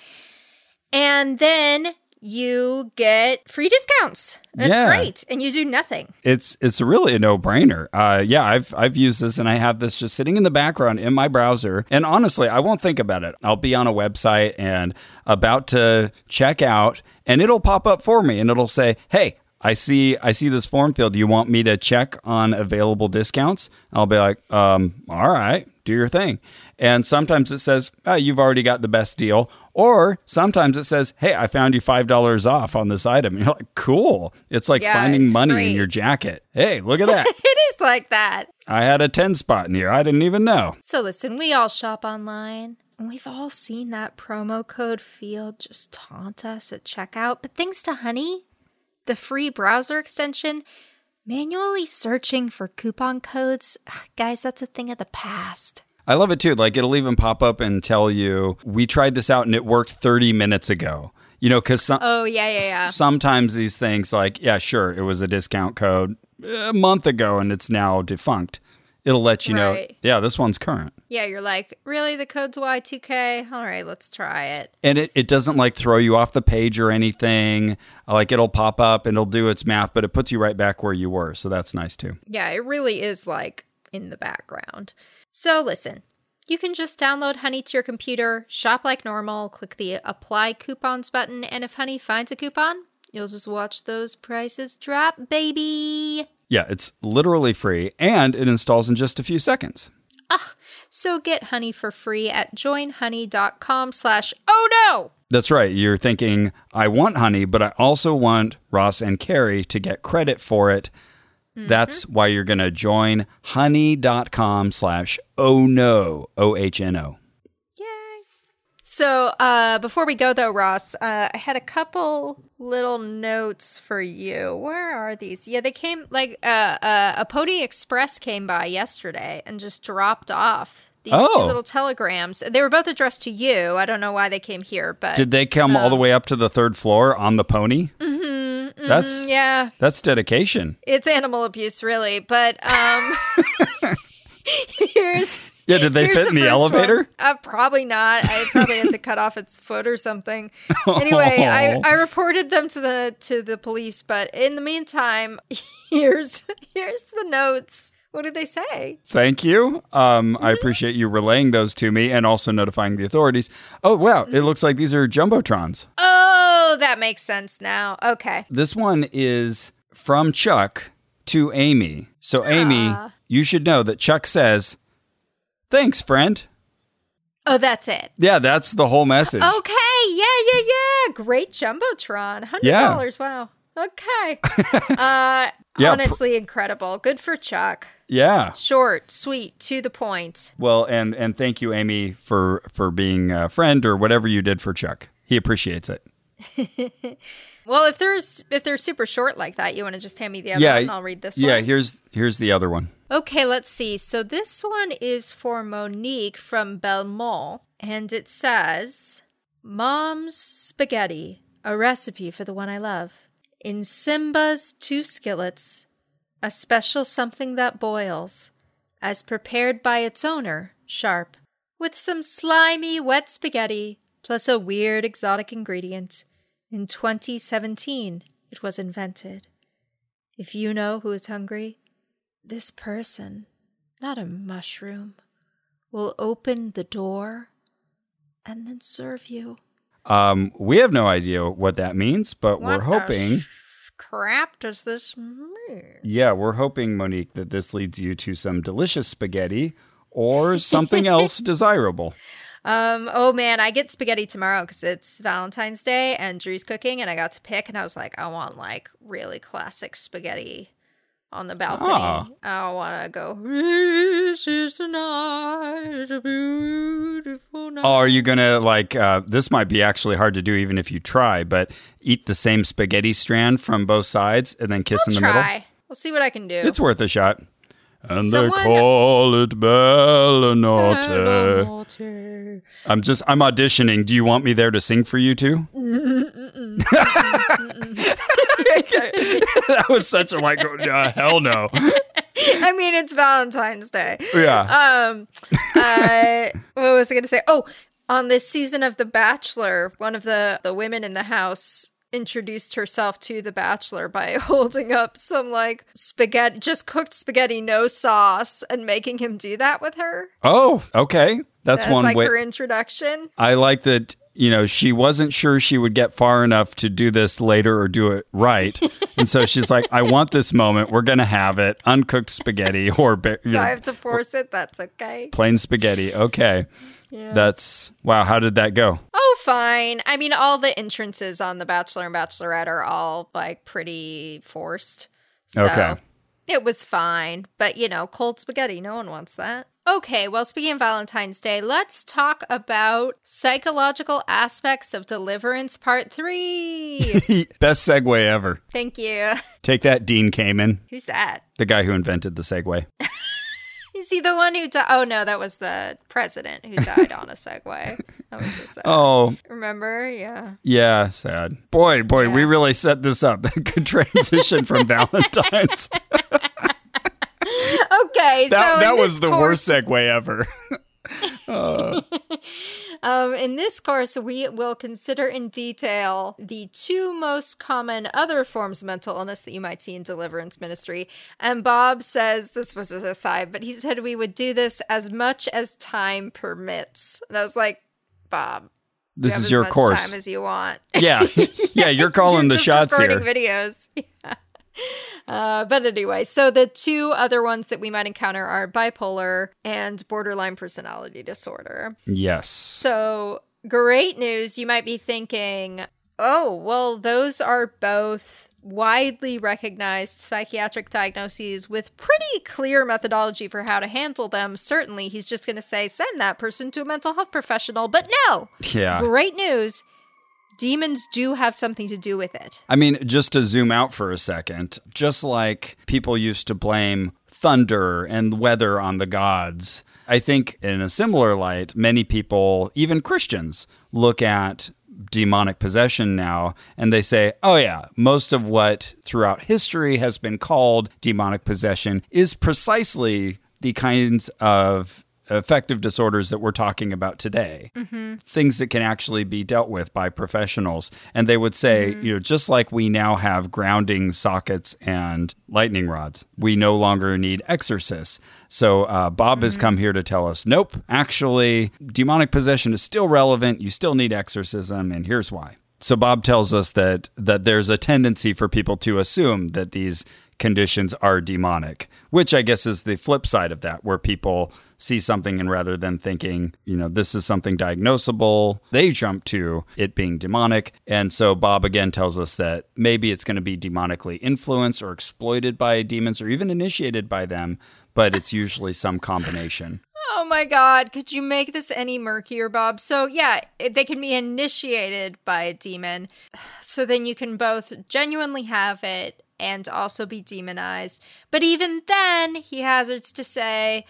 And then you get free discounts. That's great. And you do nothing. It's really a no-brainer. I've used this, and I have this just sitting in the background in my browser. And honestly, I won't think about it. I'll be on a website and about to check out, and it'll pop up for me, and it'll say, hey, I see this form field. Do you want me to check on available discounts? I'll be like, all right, do your thing. And sometimes it says, oh, you've already got the best deal. Or sometimes it says, hey, I found you $5 off on this item. And you're like, cool. It's like finding money in your jacket. Hey, look at that. It is like that. I had a 10 spot in here. I didn't even know. So listen, we all shop online. And we've all seen that promo code field just taunt us at checkout. But thanks to Honey, the free browser extension, manually searching for coupon codes, guys, that's a thing of the past. I love it too. Like, it'll even pop up and tell you, we tried this out and it worked 30 minutes ago. You know, because sometimes these things like, yeah, sure, it was a discount code a month ago and it's now defunct. It'll let you know, yeah, this one's current. Yeah, you're like, really? The code's Y2K? All right, let's try it. And it doesn't like throw you off the page or anything. Like it'll pop up and it'll do its math, but it puts you right back where you were. So that's nice too. Yeah, it really is like in the background. So listen, you can just download Honey to your computer, shop like normal, click the apply coupons button, and if Honey finds a coupon, you'll just watch those prices drop, baby. Yeah, it's literally free, and it installs in just a few seconds. Ah, so get Honey for free at joinhoney.com/oh no. That's right. You're thinking, I want Honey, but I also want Ross and Carrie to get credit for it. Mm-hmm. That's why you're going to join honey.com/oh no, OHNO. Yay. So before we go, though, Ross, I had a couple little notes for you. Where are these? Yeah, they came like a Pony Express came by yesterday and just dropped off these two little telegrams. They were both addressed to you. I don't know why they came here, but did they come all the way up to the third floor on the pony? Mm-hmm, mm-hmm, that's dedication. It's animal abuse, really. But did they fit in the elevator? One. Probably not. I probably had to cut off its foot or something. Anyway, I reported them to the police, but in the meantime, here's the notes. What did they say? Thank you. Mm-hmm. I appreciate you relaying those to me and also notifying the authorities. Oh, wow. Mm-hmm. It looks like these are Jumbotrons. Oh, that makes sense now. Okay. This one is from Chuck to Amy. So Amy, you should know that Chuck says, "Thanks, friend." Oh, that's it. Yeah, that's the whole message. Okay. Yeah. Great Jumbotron. $100. Yeah. Wow. Okay. Honestly, incredible. Good for Chuck. Yeah. Short, sweet, to the point. Well, and thank you, Amy, for being a friend or whatever you did for Chuck. He appreciates it. Well, if they're super short like that, you want to just hand me the other one and I'll read this one? Yeah, here's the other one. Okay, let's see. So this one is for Monique from Belmont, and it says, "Mom's spaghetti, a recipe for the one I love. In Simba's two skillets, a special something that boils, as prepared by its owner, Sharp, with some slimy wet spaghetti, plus a weird exotic ingredient. In 2017, it was invented. If you know who is hungry, this person, not a mushroom, will open the door and then serve you." We have no idea what that means, but we're hoping... crap does this mean? Yeah, we're hoping, Monique, that this leads you to some delicious spaghetti or something else desirable. Oh man, I get spaghetti tomorrow because it's Valentine's Day and Drew's cooking and I got to pick and I was like, I want like really classic spaghetti on the balcony. I want to go, "This is the night, a beautiful night." Oh, are you going to like, this might be actually hard to do even if you try, but eat the same spaghetti strand from both sides and then kiss in the middle? We'll see what I can do. It's worth a shot. And they call it Bellanotte. I'm auditioning. Do you want me there to sing for you too? That was such a hell no. I mean, it's Valentine's Day. Yeah. What was I going to say? Oh, on this season of The Bachelor, one of the women in the house introduced herself to The Bachelor by holding up some like spaghetti, just cooked spaghetti, no sauce, and making him do that with her. Oh, okay. That's one like way. Her introduction. I like that, you know, she wasn't sure she would get far enough to do this later or do it right. And so she's like, I want this moment. We're going to have it. Uncooked spaghetti or... I have to force it. That's okay. Plain spaghetti. Okay. Yeah. That's... wow, how did that go? Oh, fine. I mean, all the entrances on The Bachelor and Bachelorette are all, like, pretty forced. So it was fine. But, you know, cold spaghetti, no one wants that. Okay, well, speaking of Valentine's Day, let's talk about psychological aspects of deliverance part 3. Best segue ever. Thank you. Take that, Dean Kamen. Who's that? The guy who invented the segue. Is he the one who died? Oh, no, that was the president who died on a Segway. That was so sad. Oh, remember, yeah. Yeah, sad. Boy, yeah. We really set this up. Good transition from Valentine's. Okay, that was the worst segue ever. In this course, we will consider in detail the two most common other forms of mental illness that you might see in deliverance ministry. And Bob says, this was his aside, but he said we would do this as much as time permits. And I was like, Bob, this is your course. As much time as you want. Yeah, yeah, you're calling the shots here. Videos. Yeah. But anyway, so the two other ones that we might encounter are bipolar and borderline personality disorder. Yes. So great news. You might be thinking, oh, well, those are both widely recognized psychiatric diagnoses with pretty clear methodology for how to handle them. Certainly, he's just going to say, send that person to a mental health professional. But no. Yeah. Great news. Demons do have something to do with it. I mean, just to zoom out for a second, just like people used to blame thunder and weather on the gods, I think in a similar light, many people, even Christians, look at demonic possession now and they say, oh yeah, most of what throughout history has been called demonic possession is precisely the kinds of affective disorders that we're talking about today, mm-hmm. things that can actually be dealt with by professionals. And they would say, mm-hmm. Just like we now have grounding sockets and lightning rods, we no longer need exorcists. So Bob mm-hmm. has come here to tell us, nope, actually, demonic possession is still relevant. You still need exorcism, and here's why. So Bob tells us that there's a tendency for people to assume that these conditions are demonic, which I guess is the flip side of that, where people see something and rather than thinking, this is something diagnosable, they jump to it being demonic. And so Bob again tells us that maybe it's going to be demonically influenced or exploited by demons or even initiated by them, but it's usually some combination. Oh my God, could you make this any murkier, Bob? So yeah, they can be initiated by a demon. So then you can both genuinely have it and also be demonized. But even then, he hazards to say,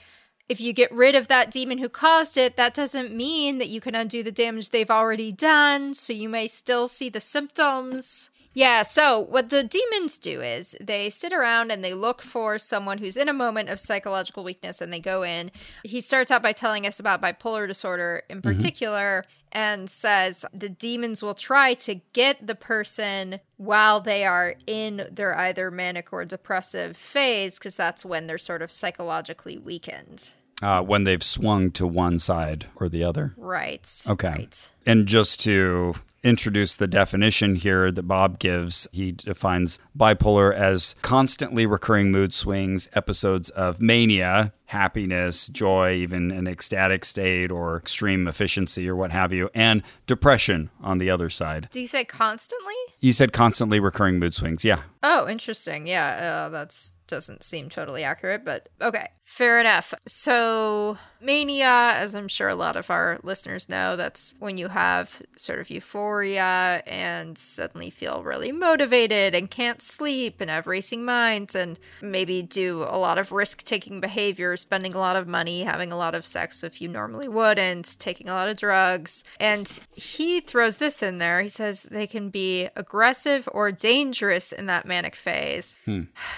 if you get rid of that demon who caused it, that doesn't mean that you can undo the damage they've already done, so you may still see the symptoms. Yeah, so what the demons do is they sit around and they look for someone who's in a moment of psychological weakness and they go in. He starts out by telling us about bipolar disorder in particular mm-hmm. and says the demons will try to get the person while they are in their either manic or depressive phase because that's when they're sort of psychologically weakened. When they've swung to one side or the other. Right. Okay. Right. And just to introduce the definition here that Bob gives, he defines bipolar as constantly recurring mood swings, episodes of mania, happiness, joy, even an ecstatic state or extreme efficiency or what have you, and depression on the other side. Did he say constantly? He said constantly recurring mood swings, yeah. Oh, interesting. Yeah, that doesn't seem totally accurate, but okay. Fair enough. So mania, as I'm sure a lot of our listeners know, that's when you have sort of euphoria and suddenly feel really motivated and can't sleep and have racing minds and maybe do a lot of risk-taking behavior, spending a lot of money, having a lot of sex if you normally wouldn't, taking a lot of drugs. And he throws this in there. He says they can be aggressive or dangerous in that manic phase.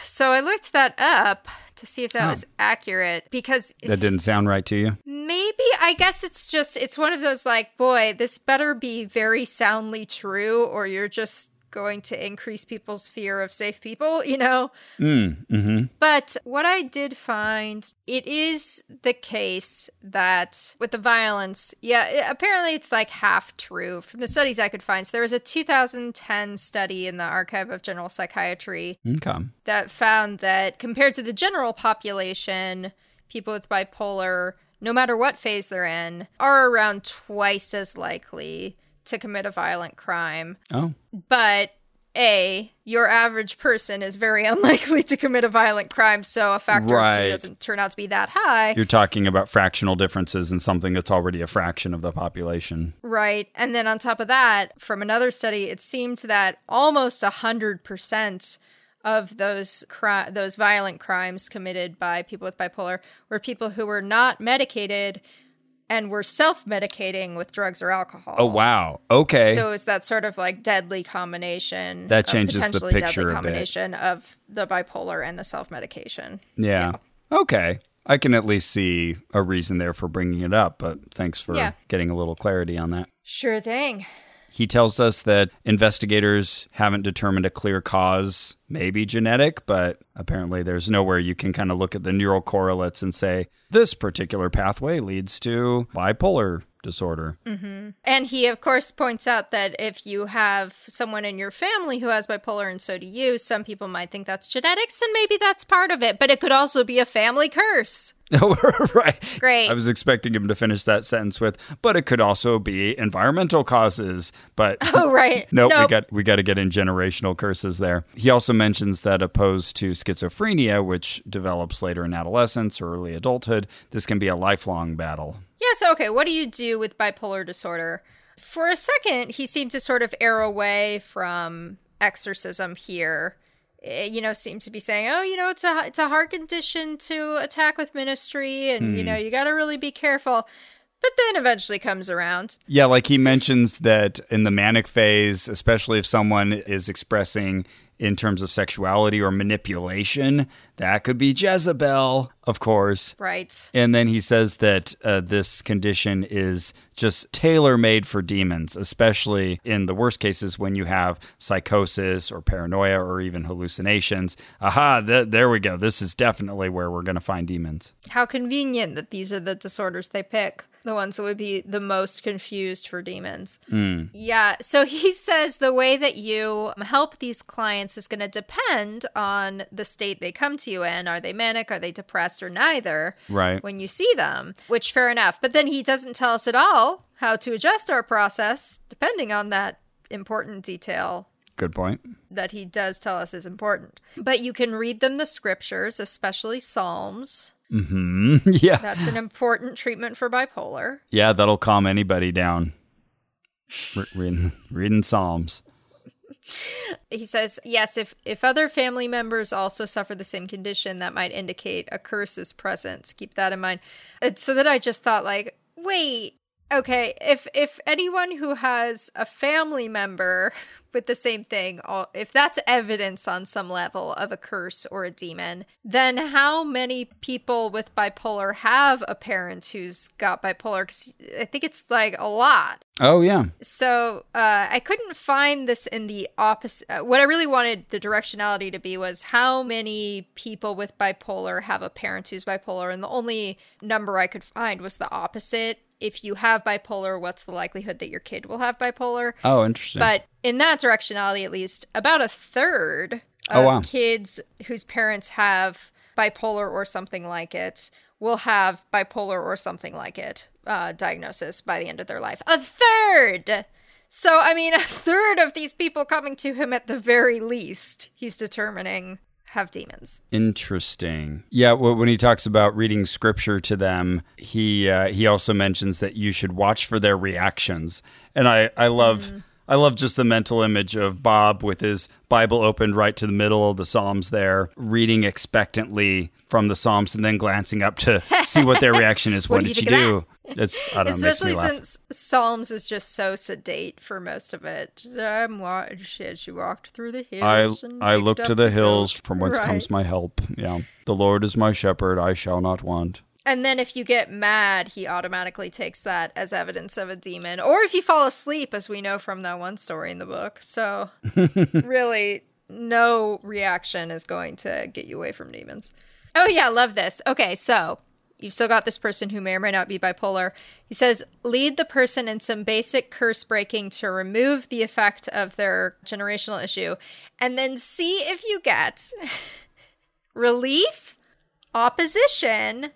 So I looked that up to see if that was accurate because... That didn't sound right to you? Maybe. I guess it's just, it's one of those like, boy, this better be very soundly true or you're just going to increase people's fear of safe people, Mm-hmm. But what I did find, it is the case that with the violence, apparently it's like half true from the studies I could find. So there was a 2010 study in the Archive of General Psychiatry that found that compared to the general population, people with bipolar, no matter what phase they're in, are around twice as likely to commit a violent crime. Oh. But A, your average person is very unlikely to commit a violent crime, so a factor of two doesn't turn out to be that high. You're talking about fractional differences in something that's already a fraction of the population. Right. And then on top of that, from another study, it seemed that almost 100% of those violent crimes committed by people with bipolar were people who were not medicated and were self-medicating with drugs or alcohol. Oh, wow. Okay. So it's that sort of like deadly combination. That changes the picture a bit. Combination of the bipolar and the self-medication. Yeah. Okay. I can at least see a reason there for bringing it up, but thanks for getting a little clarity on that. Sure thing. He tells us that investigators haven't determined a clear cause, maybe genetic, but apparently there's nowhere you can kind of look at the neural correlates and say, this particular pathway leads to bipolar disorder. Mm-hmm. And he, of course, points out that if you have someone in your family who has bipolar and so do you, some people might think that's genetics and maybe that's part of it, but it could also be a family curse. Right. Great. I was expecting him to finish that sentence with, but it could also be environmental causes. But nope. we got to get in generational curses there. He also mentions that opposed to schizophrenia, which develops later in adolescence or early adulthood, this can be a lifelong battle. Yes. Yeah, so, okay. What do you do with bipolar disorder? For a second, he seemed to sort of err away from exorcism here. You know, seems to be saying, oh, you know, it's a hard condition to attack with ministry and, you know, you got to really be careful. But then eventually comes around. Yeah, like he mentions that in the manic phase, especially if someone is expressing in terms of sexuality or manipulation, that could be Jezebel, of course. Right. And then he says that this condition is just tailor-made for demons, especially in the worst cases when you have psychosis or paranoia or even hallucinations. Aha, there we go. This is definitely where we're going to find demons. How convenient that these are the disorders they pick. The ones that would be the most confused for demons. Mm. Yeah. So he says the way that you help these clients is going to depend on the state they come to you in. Are they manic? Are they depressed? Or neither? Right. When you see them, which fair enough. But then he doesn't tell us at all how to adjust our process depending on that important detail. Good point. That he does tell us is important. But you can read them the scriptures, especially Psalms. Mm-hmm. Yeah. That's an important treatment for bipolar. Yeah, that'll calm anybody down. Reading Psalms. He says, yes, if other family members also suffer the same condition, that might indicate a curse is present. Keep that in mind. And so then I just thought, like, wait, okay, if anyone who has a family member with the same thing, if that's evidence on some level of a curse or a demon, then how many people with bipolar have a parent who's got bipolar? 'Cause I think it's like a lot. Oh, yeah. So I couldn't find this in the opposite. What I really wanted the directionality to be was how many people with bipolar have a parent who's bipolar. And the only number I could find was the opposite. If you have bipolar, what's the likelihood that your kid will have bipolar? Oh, interesting. But in that directionality, at least, about a third of kids whose parents have bipolar or something like it will have bipolar or something like it diagnosis by the end of their life. A third! So, I mean, a third of these people coming to him at the very least, he's determining have demons. Interesting. Yeah, well, when he talks about reading scripture to them, he also mentions that you should watch for their reactions. And I love just the mental image of Bob with his Bible open right to the middle of the Psalms there, reading expectantly from the Psalms and then glancing up to see what their reaction is. What did you do? It's, I don't know, especially since Psalms is just so sedate for most of it. She walked through the hills. I look to the hills from whence comes my help. Yeah, the Lord is my shepherd, I shall not want. And then if you get mad, he automatically takes that as evidence of a demon. Or if you fall asleep, as we know from that one story in the book. So really, no reaction is going to get you away from demons. Oh, yeah, love this. Okay, so you've still got this person who may or may not be bipolar. He says, lead the person in some basic curse breaking to remove the effect of their generational issue. And then see if you get relief, opposition,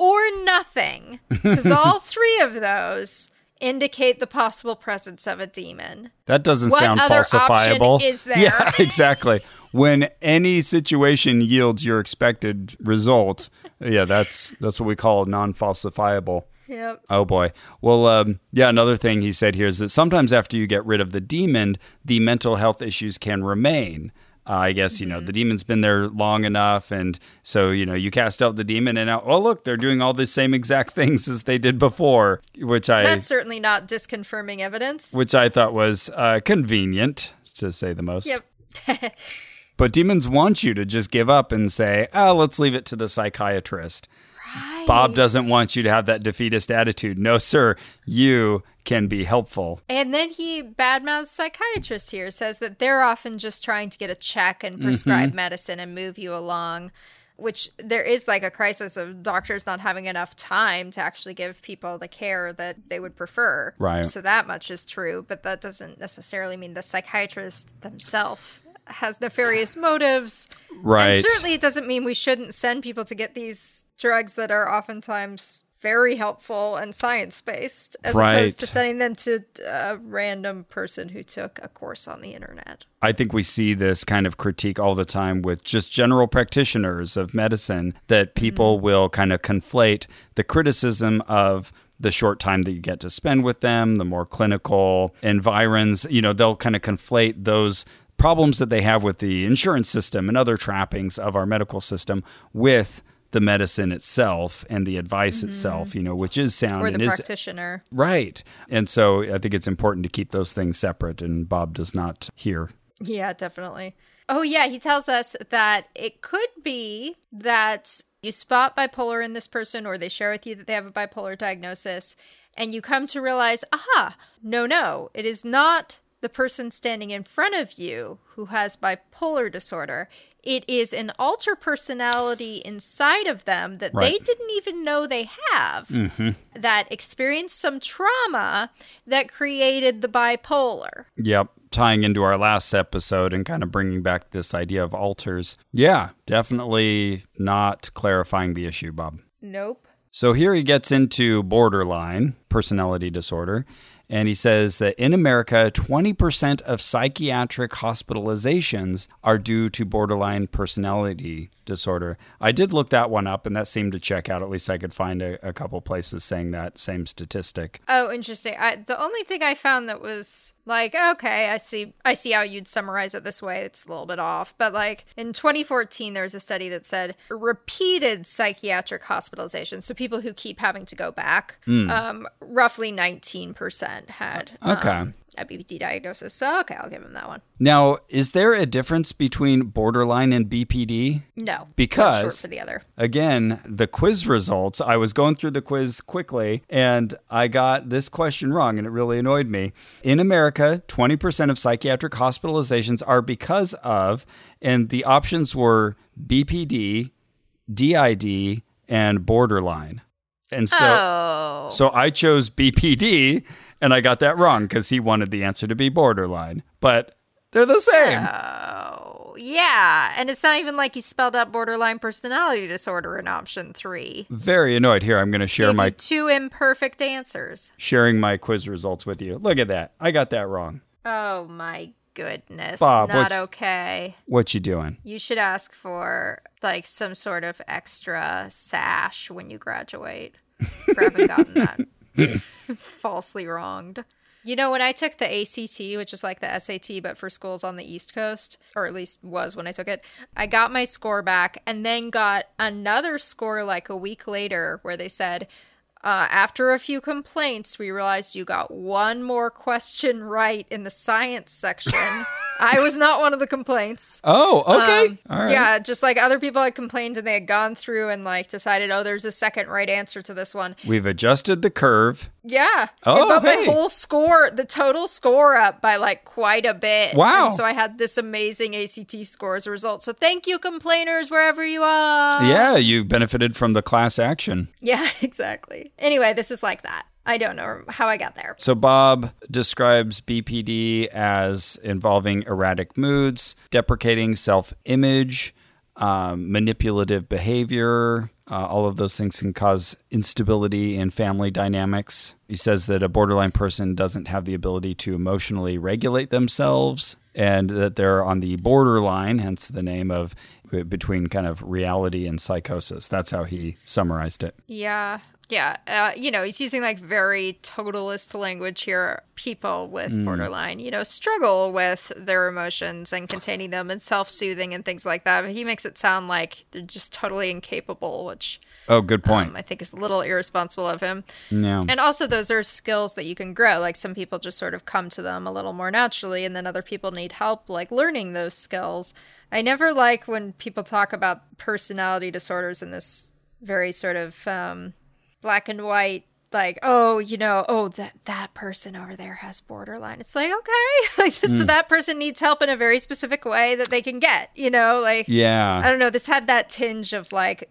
or nothing, because all three of those indicate the possible presence of a demon. That doesn't sound falsifiable. What other option is there? Yeah, exactly. When any situation yields your expected result, yeah, that's what we call non-falsifiable. Yep. Oh, boy. Well, another thing he said here is that sometimes after you get rid of the demon, the mental health issues can remain. I guess, you know, the demon's been there long enough. And so, you know, you cast out the demon and now, oh, look, they're doing all the same exact things as they did before, which I... That's certainly not disconfirming evidence. Which I thought was convenient, to say the most. Yep. But demons want you to just give up and say, oh, let's leave it to the psychiatrist. Right. Bob doesn't want you to have that defeatist attitude. No, sir, you... can be helpful. And then he badmouths psychiatrists here, says that they're often just trying to get a check and prescribe medicine and move you along, which there is like a crisis of doctors not having enough time to actually give people the care that they would prefer. Right. So that much is true, but that doesn't necessarily mean the psychiatrist themselves has nefarious motives. Right. And certainly it doesn't mean we shouldn't send people to get these drugs that are oftentimes... very helpful and science-based, as opposed to sending them to a random person who took a course on the internet. I think we see this kind of critique all the time with just general practitioners of medicine, that people will kind of conflate the criticism of the short time that you get to spend with them, the more clinical environs, you know, they'll kind of conflate those problems that they have with the insurance system and other trappings of our medical system with the medicine itself and the advice itself, you know, which is sound. Or the practitioner. Right. And so I think it's important to keep those things separate, and Bob does not hear. Yeah, definitely. Oh, yeah. He tells us that it could be that you spot bipolar in this person, or they share with you that they have a bipolar diagnosis, and you come to realize, aha, no, it is not the person standing in front of you who has bipolar disorder. It is an alter personality inside of them that they didn't even know they have, that experienced some trauma that created the bipolar. Yep. Tying into our last episode and kind of bringing back this idea of alters. Yeah, definitely not clarifying the issue, Bob. Nope. So here he gets into borderline personality disorder. And he says that in America, 20% of psychiatric hospitalizations are due to borderline personality disorder. I did look that one up, and that seemed to check out. At least I could find a couple places saying that same statistic. Oh, interesting. The only thing I found that was like, okay, I see how you'd summarize it this way. It's a little bit off. But like in 2014, there was a study that said repeated psychiatric hospitalizations, so people who keep having to go back, roughly 19%. Had a BPD diagnosis. So, okay, I'll give him that one. Now, is there a difference between borderline and BPD? No. Because, short for the other. Again, the quiz results, I was going through the quiz quickly, and I got this question wrong, and it really annoyed me. In America, 20% of psychiatric hospitalizations are because of, and the options were BPD, DID, and borderline. And so, so I chose BPD, and I got that wrong because he wanted the answer to be borderline. But they're the same. Oh, yeah. And it's not even like he spelled out borderline personality disorder in option 3. Very annoyed. Here, I'm going to share my... two imperfect answers. Sharing my quiz results with you. Look at that. I got that wrong. Oh, my goodness. Bob, not okay. What you doing? You should ask for... like some sort of extra sash when you graduate for having gotten that falsely wronged. You know, when I took the ACT, which is like the SAT, but for schools on the East Coast, or at least was when I took it, I got my score back and then got another score like a week later where they said, after a few complaints, we realized you got one more question right in the science section. I was not one of the complaints. Oh, okay. All right. Yeah, just like other people had complained and they had gone through and like decided, oh, there's a second right answer to this one. We've adjusted the curve. Yeah. Oh, it brought my whole score, the total score up by like quite a bit. Wow. And so I had this amazing ACT score as a result. So thank you, complainers, wherever you are. Yeah, you benefited from the class action. Yeah, exactly. Anyway, this is like that. I don't know how I got there. So Bob describes BPD as involving erratic moods, deprecating self-image, manipulative behavior. All of those things can cause instability in family dynamics. He says that a borderline person doesn't have the ability to emotionally regulate themselves and that they're on the borderline, hence the name of between kind of reality and psychosis. That's how he summarized it. Yeah. Yeah. He's using like very totalist language here. People with borderline, struggle with their emotions and containing them and self-soothing and things like that. But he makes it sound like they're just totally incapable, which... Oh, good point. I think is a little irresponsible of him. Yeah. And also those are skills that you can grow. Like some people just sort of come to them a little more naturally, and then other people need help like learning those skills. I never like when people talk about personality disorders in this very sort of black and white, like, that person over there has borderline. It's like, okay, like so that person needs help in a very specific way that they can get, Yeah. I don't know. This had that tinge of like,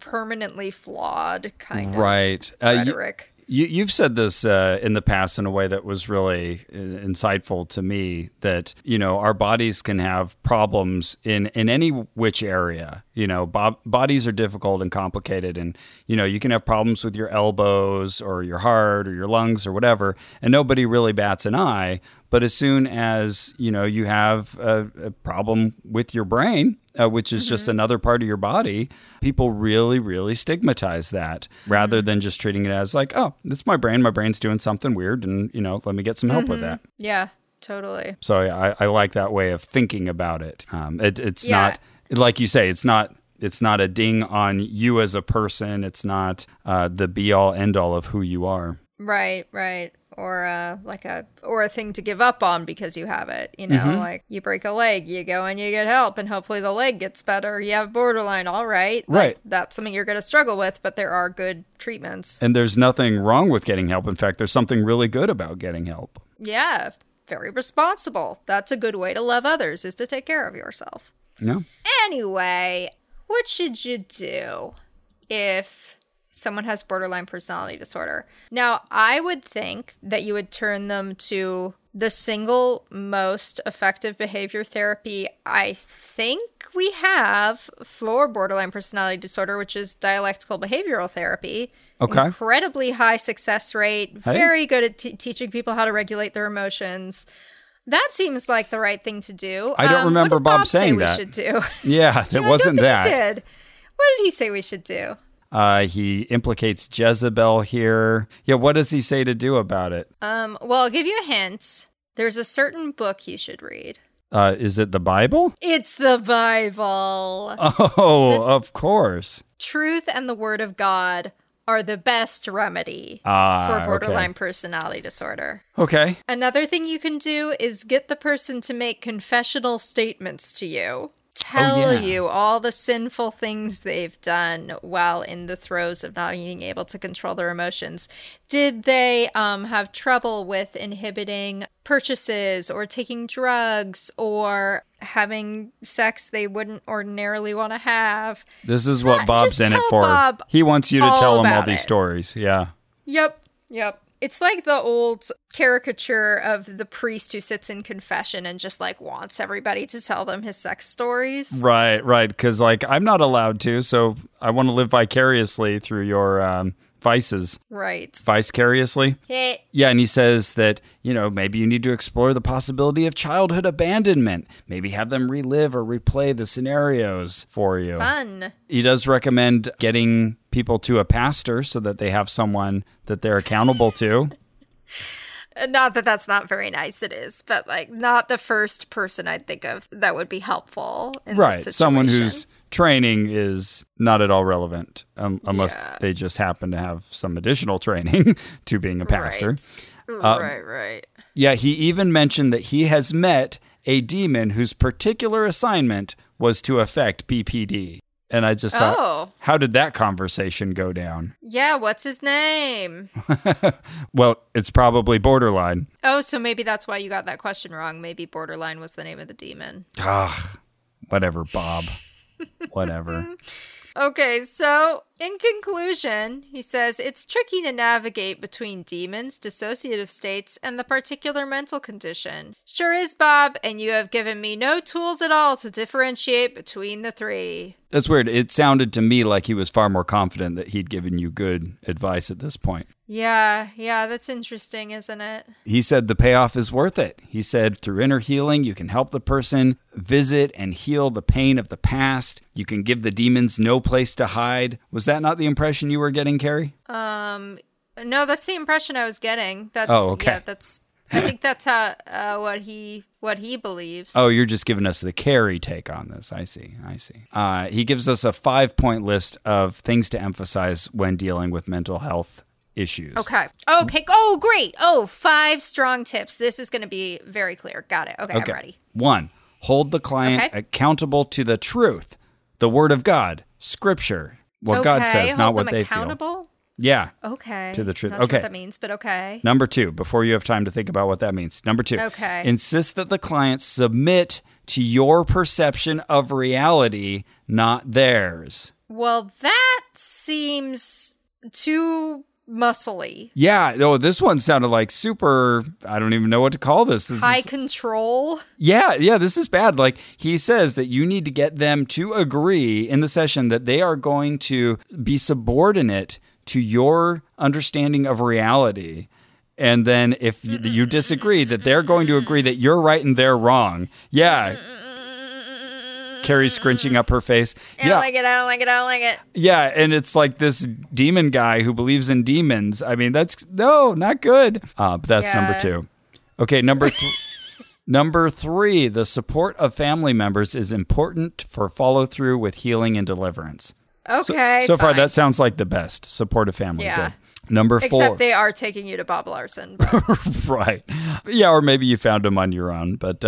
permanently flawed kind of rhetoric. You've said this in the past in a way that was really insightful to me, that, our bodies can have problems in any which area. Bodies are difficult and complicated, and, you can have problems with your elbows or your heart or your lungs or whatever, and nobody really bats an eye. But as soon as, you have a problem with your brain, which is just another part of your body, people really, really stigmatize that rather than just treating it as like, oh, it's my brain. My brain's doing something weird. And, let me get some help with that. Yeah, totally. So I like that way of thinking about it. It's not, like you say, it's not a ding on you as a person. It's not the be all end all of who you are. Right, right. Or a thing to give up on because you have it, like you break a leg, you go and you get help and hopefully the leg gets better. You have borderline. All right. Right. Like, that's something you're going to struggle with, but there are good treatments. And there's nothing wrong with getting help. In fact, there's something really good about getting help. Yeah. Very responsible. That's a good way to love others, is to take care of yourself. Yeah. Anyway, what should you do if... someone has borderline personality disorder? Now, I would think that you would turn them to the single most effective behavior therapy I think we have for borderline personality disorder, which is dialectical behavioral therapy. Okay. Incredibly high success rate, very good at teaching people how to regulate their emotions. That seems like the right thing to do. I don't remember Bob saying that. What did Bob say we should do? Yeah, it wasn't that. What did he say we should do? He implicates Jezebel here. Yeah, what does he say to do about it? Well, I'll give you a hint. There's a certain book you should read. Is it the Bible? It's the Bible. Oh, of course. Truth and the Word of God are the best remedy for borderline personality disorder. Okay. Another thing you can do is get the person to make confessional statements to you. Tell you all the sinful things they've done while in the throes of not being able to control their emotions. Did they have trouble with inhibiting purchases or taking drugs or having sex they wouldn't ordinarily want to have? This is what Bob's in it for. Bob, he wants you to tell him all these stories. Yeah. Yep. It's like the old caricature of the priest who sits in confession and just like wants everybody to tell them his sex stories. Right. Because like I'm not allowed to, so I want to live vicariously through your vices. Right. Vicariously. Hey. Yeah, and he says that, maybe you need to explore the possibility of childhood abandonment. Maybe have them relive or replay the scenarios for you. Fun. He does recommend getting people to a pastor so that they have someone that they're accountable to. Not that that's not very nice, it is, but like not the first person I'd think of that would be helpful in this situation. Right, someone whose training is not at all relevant, unless they just happen to have some additional training to being a pastor. Right. Yeah, he even mentioned that he has met a demon whose particular assignment was to affect BPD. And I just thought, how did that conversation go down? Yeah, what's his name? Well, it's probably Borderline. Oh, so maybe that's why you got that question wrong. Maybe Borderline was the name of the demon. Ah, whatever, Bob. Whatever. Okay, so in conclusion, he says, it's tricky to navigate between demons, dissociative states, and the particular mental condition. Sure is, Bob, and you have given me no tools at all to differentiate between the three. That's weird. It sounded to me like he was far more confident that he'd given you good advice at this point. Yeah, that's interesting, isn't it? He said the payoff is worth it. He said through inner healing, you can help the person visit and heal the pain of the past. You can give the demons no place to hide. Was that that not the impression you were getting, Carrie? No, that's the impression I was getting. That's, oh, okay. Yeah, that's. I think that's how, what he believes. Oh, you're just giving us the Carrie take on this. I see. I see. He gives us a 5-point list of things to emphasize when dealing with mental health issues. Okay. Okay. Oh, great. Oh, 5 strong tips. This is going to be very clear. Got it. Okay, I'm ready. 1, hold the client accountable to the truth, the word of God, scripture, what God says, hold not what they feel. Yeah. Okay. To the truth. Not sure what that means, but okay. Number 2, before you have time to think about what that means. Number 2. Okay. Insist that the client submit to your perception of reality, not theirs. Well, that seems too muscly. Yeah. Oh, this one sounded like super, I don't even know what to call this. High control. Yeah. Yeah. This is bad. Like, he says that you need to get them to agree in the session that they are going to be subordinate to your understanding of reality. And then if you disagree, that they're going to agree that you're right and they're wrong. Yeah. Carrie's scrunching up her face. I don't like it. I don't like it. I don't like it. Yeah. And it's like this demon guy who believes in demons. I mean, that's not good. But that's number 2. Okay. Number 3, the support of family members is important for follow through with healing and deliverance. Okay. So far, that sounds like the best. Support a family. Yeah. Good. Number 4. Except they are taking you to Bob Larson. Right. Yeah, or maybe you found him on your own. But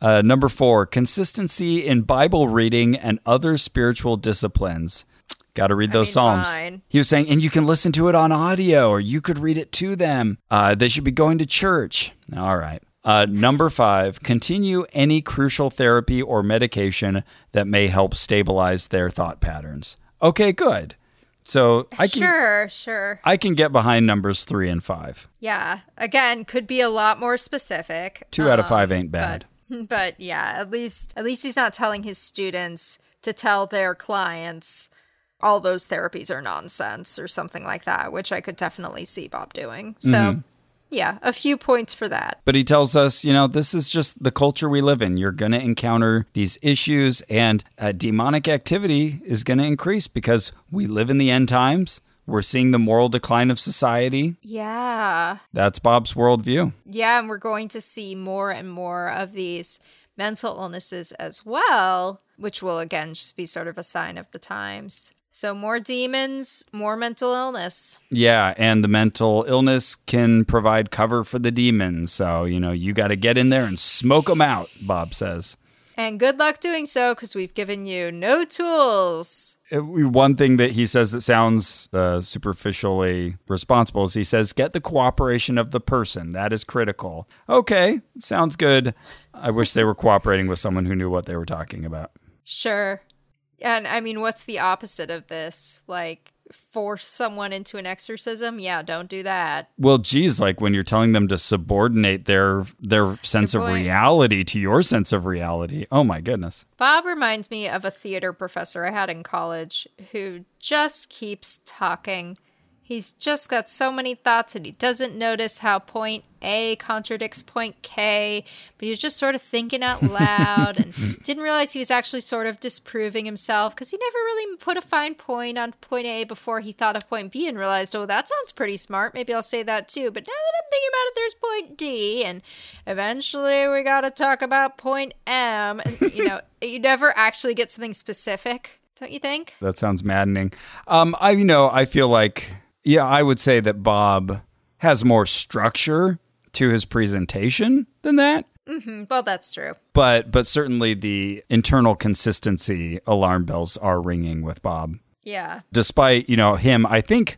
number 4, consistency in Bible reading and other spiritual disciplines. Got to read those Psalms. Fine. He was saying, and you can listen to it on audio, or you could read it to them. They should be going to church. All right. Number 5, continue any crucial therapy or medication that may help stabilize their thought patterns. Okay, good. So I can, sure. I can get behind numbers 3 and 5. Yeah. Again, could be a lot more specific. 2 out of 5 ain't bad. But yeah, at least he's not telling his students to tell their clients all those therapies are nonsense or something like that, which I could definitely see Bob doing. So. Mm-hmm. Yeah, a few points for that. But he tells us, this is just the culture we live in. You're going to encounter these issues, and demonic activity is going to increase because we live in the end times. We're seeing the moral decline of society. Yeah. That's Bob's worldview. Yeah, and we're going to see more and more of these mental illnesses as well, which will, again, just be sort of a sign of the times. So more demons, more mental illness. Yeah, and the mental illness can provide cover for the demons. So, you got to get in there and smoke them out, Bob says. And good luck doing so, because we've given you no tools. One thing that he says that sounds superficially responsible is he says, get the cooperation of the person. That is critical. Okay, sounds good. I wish they were cooperating with someone who knew what they were talking about. Sure. And I mean, what's the opposite of this? Like, force someone into an exorcism? Yeah, don't do that. Well, geez, like when you're telling them to subordinate their sense of reality to your sense of reality. Oh my goodness. Bob reminds me of a theater professor I had in college who just keeps talking. He's just got so many thoughts and he doesn't notice how point A contradicts point K, but he was just sort of thinking out loud and didn't realize he was actually sort of disproving himself because he never really put a fine point on point A before he thought of point B and realized, oh, that sounds pretty smart. Maybe I'll say that too. But now that I'm thinking about it, there's point D, and eventually we got to talk about point M. And, you never actually get something specific, don't you think? That sounds maddening. I feel like... Yeah, I would say that Bob has more structure to his presentation than that. Mm-hmm. Well, that's true. But certainly the internal consistency alarm bells are ringing with Bob. Yeah. Despite, him, I think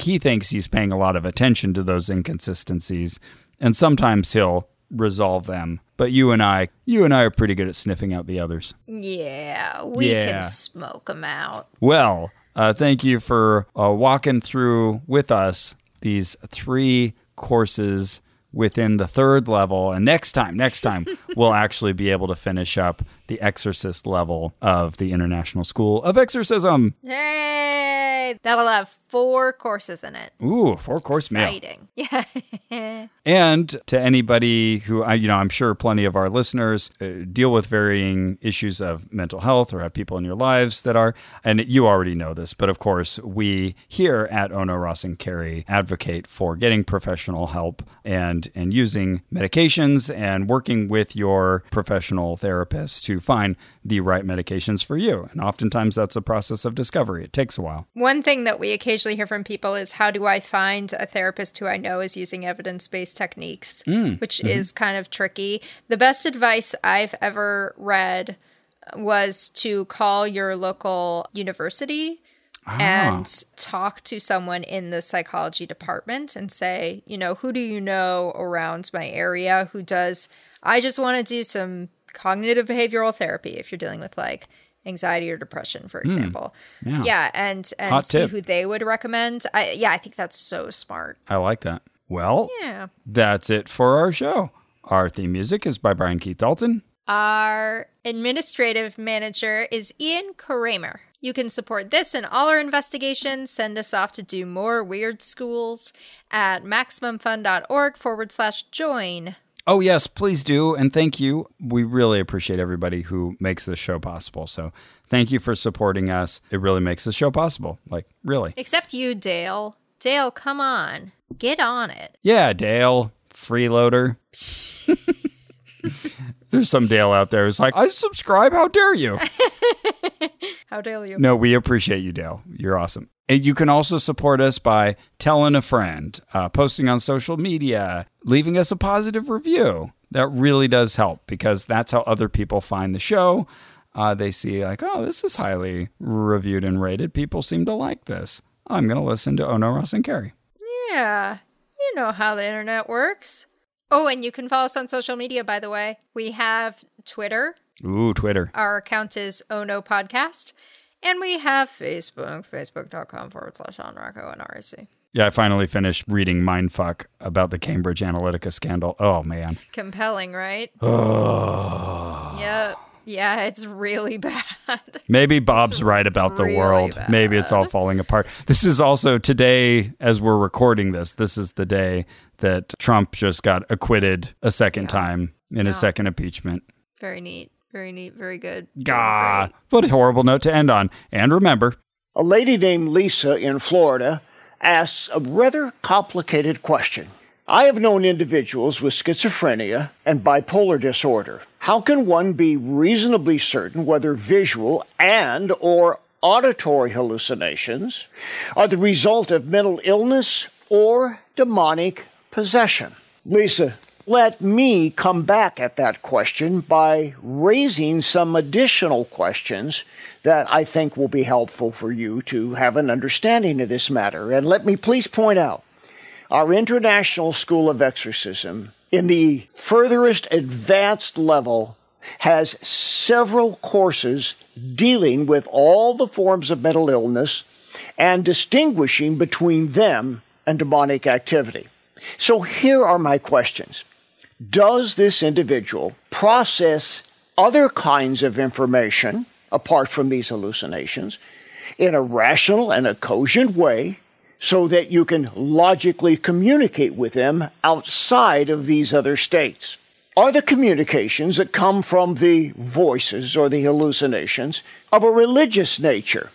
he thinks he's paying a lot of attention to those inconsistencies, and sometimes he'll resolve them. But you and I are pretty good at sniffing out the others. Yeah, we can smoke them out. Well... thank you for walking through with us these 3 courses within the 3rd level. And next time, we'll actually be able to finish up the exorcist level of the International School of Exorcism. Yay! That'll have 4 courses in it. Ooh, 4-course meal. Exciting. Yeah. And to anybody who, I'm sure plenty of our listeners deal with varying issues of mental health or have people in your lives that are, and you already know this, but of course, we here at Ono, Ross, and Carrie advocate for getting professional help and using medications and working with your professional therapist to find the right medications for you. And oftentimes that's a process of discovery. It takes a while. One thing that we occasionally hear from people is, how do I find a therapist who I know is using evidence-based techniques, which is kind of tricky. The best advice I've ever read was to call your local university and talk to someone in the psychology department and say, who do you know around my area who does, I just want to do some cognitive behavioral therapy if you're dealing with like anxiety or depression, for example. Yeah. And see who they would recommend. I think that's so smart. I like that. Well, that's it for our show. Our theme music is by Brian Keith Dalton. Our administrative manager is Ian Kramer. You can support this and all our investigations. Send us off to do more weird schools at MaximumFun.org/join. Oh, yes, please do. And thank you. We really appreciate everybody who makes this show possible. So thank you for supporting us. It really makes this show possible. Like, really. Except you, Dale. Dale, come on. Get on it. Yeah, Dale. Freeloader. There's some Dale out there who's like, I subscribe. How dare you? How dare you? No, we appreciate you, Dale. You're awesome. And you can also support us by telling a friend, posting on social media, leaving us a positive review. That really does help because that's how other people find the show. They see like, oh, this is highly reviewed and rated. People seem to like this. I'm going to listen to Ono, Ross, and Carrie. Yeah, you know how the internet works. Oh, and you can follow us on social media, by the way. We have Twitter. Ooh, Twitter. Our account is Ono Podcast. And we have Facebook, facebook.com/onrocco and RAC. Yeah, I finally finished reading Mindfuck about the Cambridge Analytica scandal. Oh, man. Compelling, right? Oh. Yep. Yeah, it's really bad. Maybe Bob's right about the world. Bad. Maybe it's all falling apart. This is also today, as we're recording this, this is the day that Trump just got acquitted a second time in his second impeachment. Very neat. Very neat. Very good. Gah. What a horrible note to end on. And remember, a lady named Lisa in Florida asks a rather complicated question. I have known individuals with schizophrenia and bipolar disorder. How can one be reasonably certain whether visual and or auditory hallucinations are the result of mental illness or demonic possession? Lisa, let me come back at that question by raising some additional questions that I think will be helpful for you to have an understanding of this matter. And let me please point out, our International School of Exorcism, in the furthest advanced level, has several courses dealing with all the forms of mental illness and distinguishing between them and demonic activity. So here are my questions. Does this individual process other kinds of information, apart from these hallucinations, in a rational and a cogent way, so that you can logically communicate with them outside of these other states? Are the communications that come from the voices or the hallucinations of a religious nature?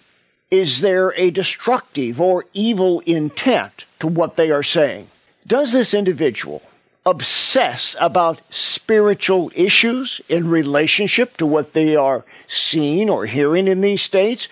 Is there a destructive or evil intent to what they are saying? Does this individual obsess about spiritual issues in relationship to what they are seeing or hearing in these states?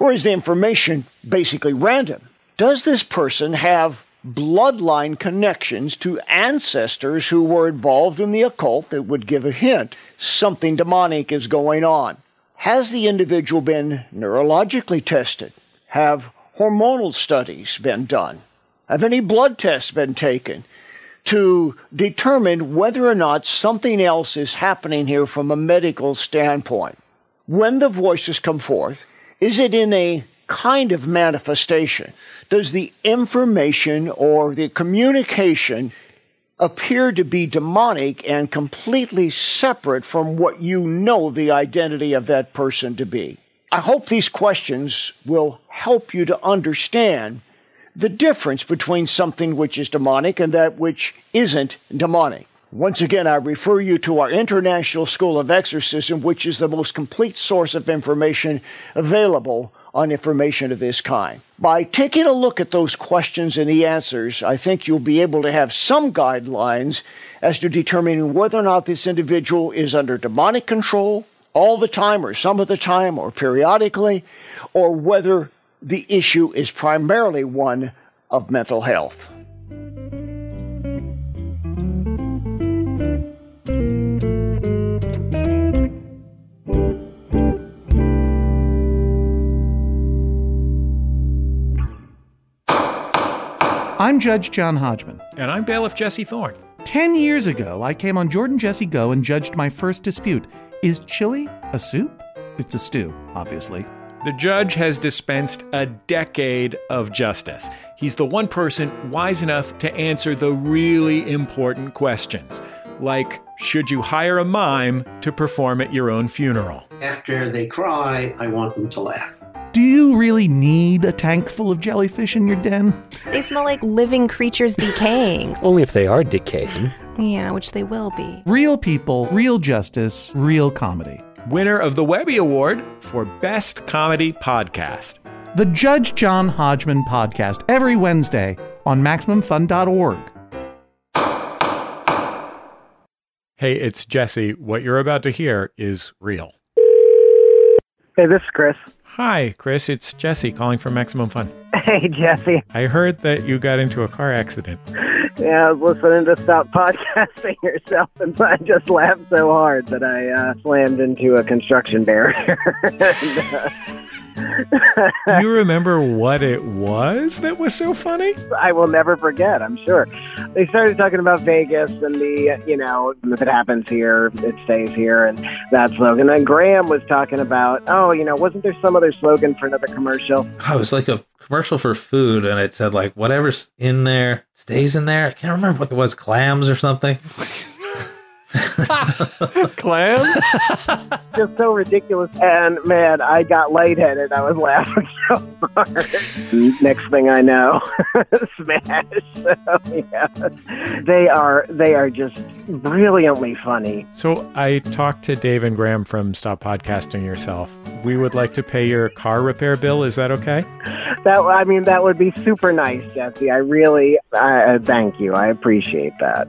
Or is the information basically random? Does this person have bloodline connections to ancestors who were involved in the occult that would give a hint something demonic is going on? Has the individual been neurologically tested? Have hormonal studies been done? Have any blood tests been taken to determine whether or not something else is happening here from a medical standpoint? When the voices come forth, is it in a kind of manifestation? Does the information or the communication appear to be demonic and completely separate from what you know the identity of that person to be? I hope these questions will help you to understand the difference between something which is demonic and that which isn't demonic. Once again, I refer you to our International School of Exorcism, which is the most complete source of information available on information of this kind. By taking a look at those questions and the answers, I think you'll be able to have some guidelines as to determining whether or not this individual is under demonic control all the time or some of the time or periodically, or whether the issue is primarily one of mental health. I'm Judge John Hodgman. And I'm Bailiff Jesse Thorne. 10 years ago, I came on Jordan Jesse Go and judged my first dispute. Is chili a soup? It's a stew, obviously. The judge has dispensed a decade of justice. He's the one person wise enough to answer the really important questions, like, should you hire a mime to perform at your own funeral? After they cry, I want them to laugh. Do you really need a tank full of jellyfish in your den? They smell like living creatures decaying. Only if they are decaying. Yeah, which they will be. Real people, real justice, real comedy. Winner of the Webby Award for Best Comedy Podcast. The Judge John Hodgman Podcast, every Wednesday on MaximumFun.org. Hey, it's Jesse. What you're about to hear is real. Hey, this is Chris. Hi, Chris. It's Jesse calling from Maximum Fun. Hey, Jesse. I heard that you got into a car accident. Yeah, I was listening to Stop Podcasting Yourself, and I just laughed so hard that I slammed into a construction barrier. Do you remember what it was that was so funny? I will never forget, I'm sure. They started talking about Vegas and the, you know, if it happens here, it stays here, and that slogan. And then Graham was talking about, oh, you know, wasn't there some other slogan for another commercial? Oh, it was like a commercial for food, and it said, like, whatever's in there stays in there. I can't remember what it was, clams or something. Clam? Just so ridiculous. And man, I got lightheaded. I was laughing so hard. Next thing I know, smash. So, yeah. They are just brilliantly funny. So I talked to Dave and Graham from Stop Podcasting Yourself. We would like to pay your car repair bill. Is that okay? That would be super nice, Jesse. I thank you. I appreciate that.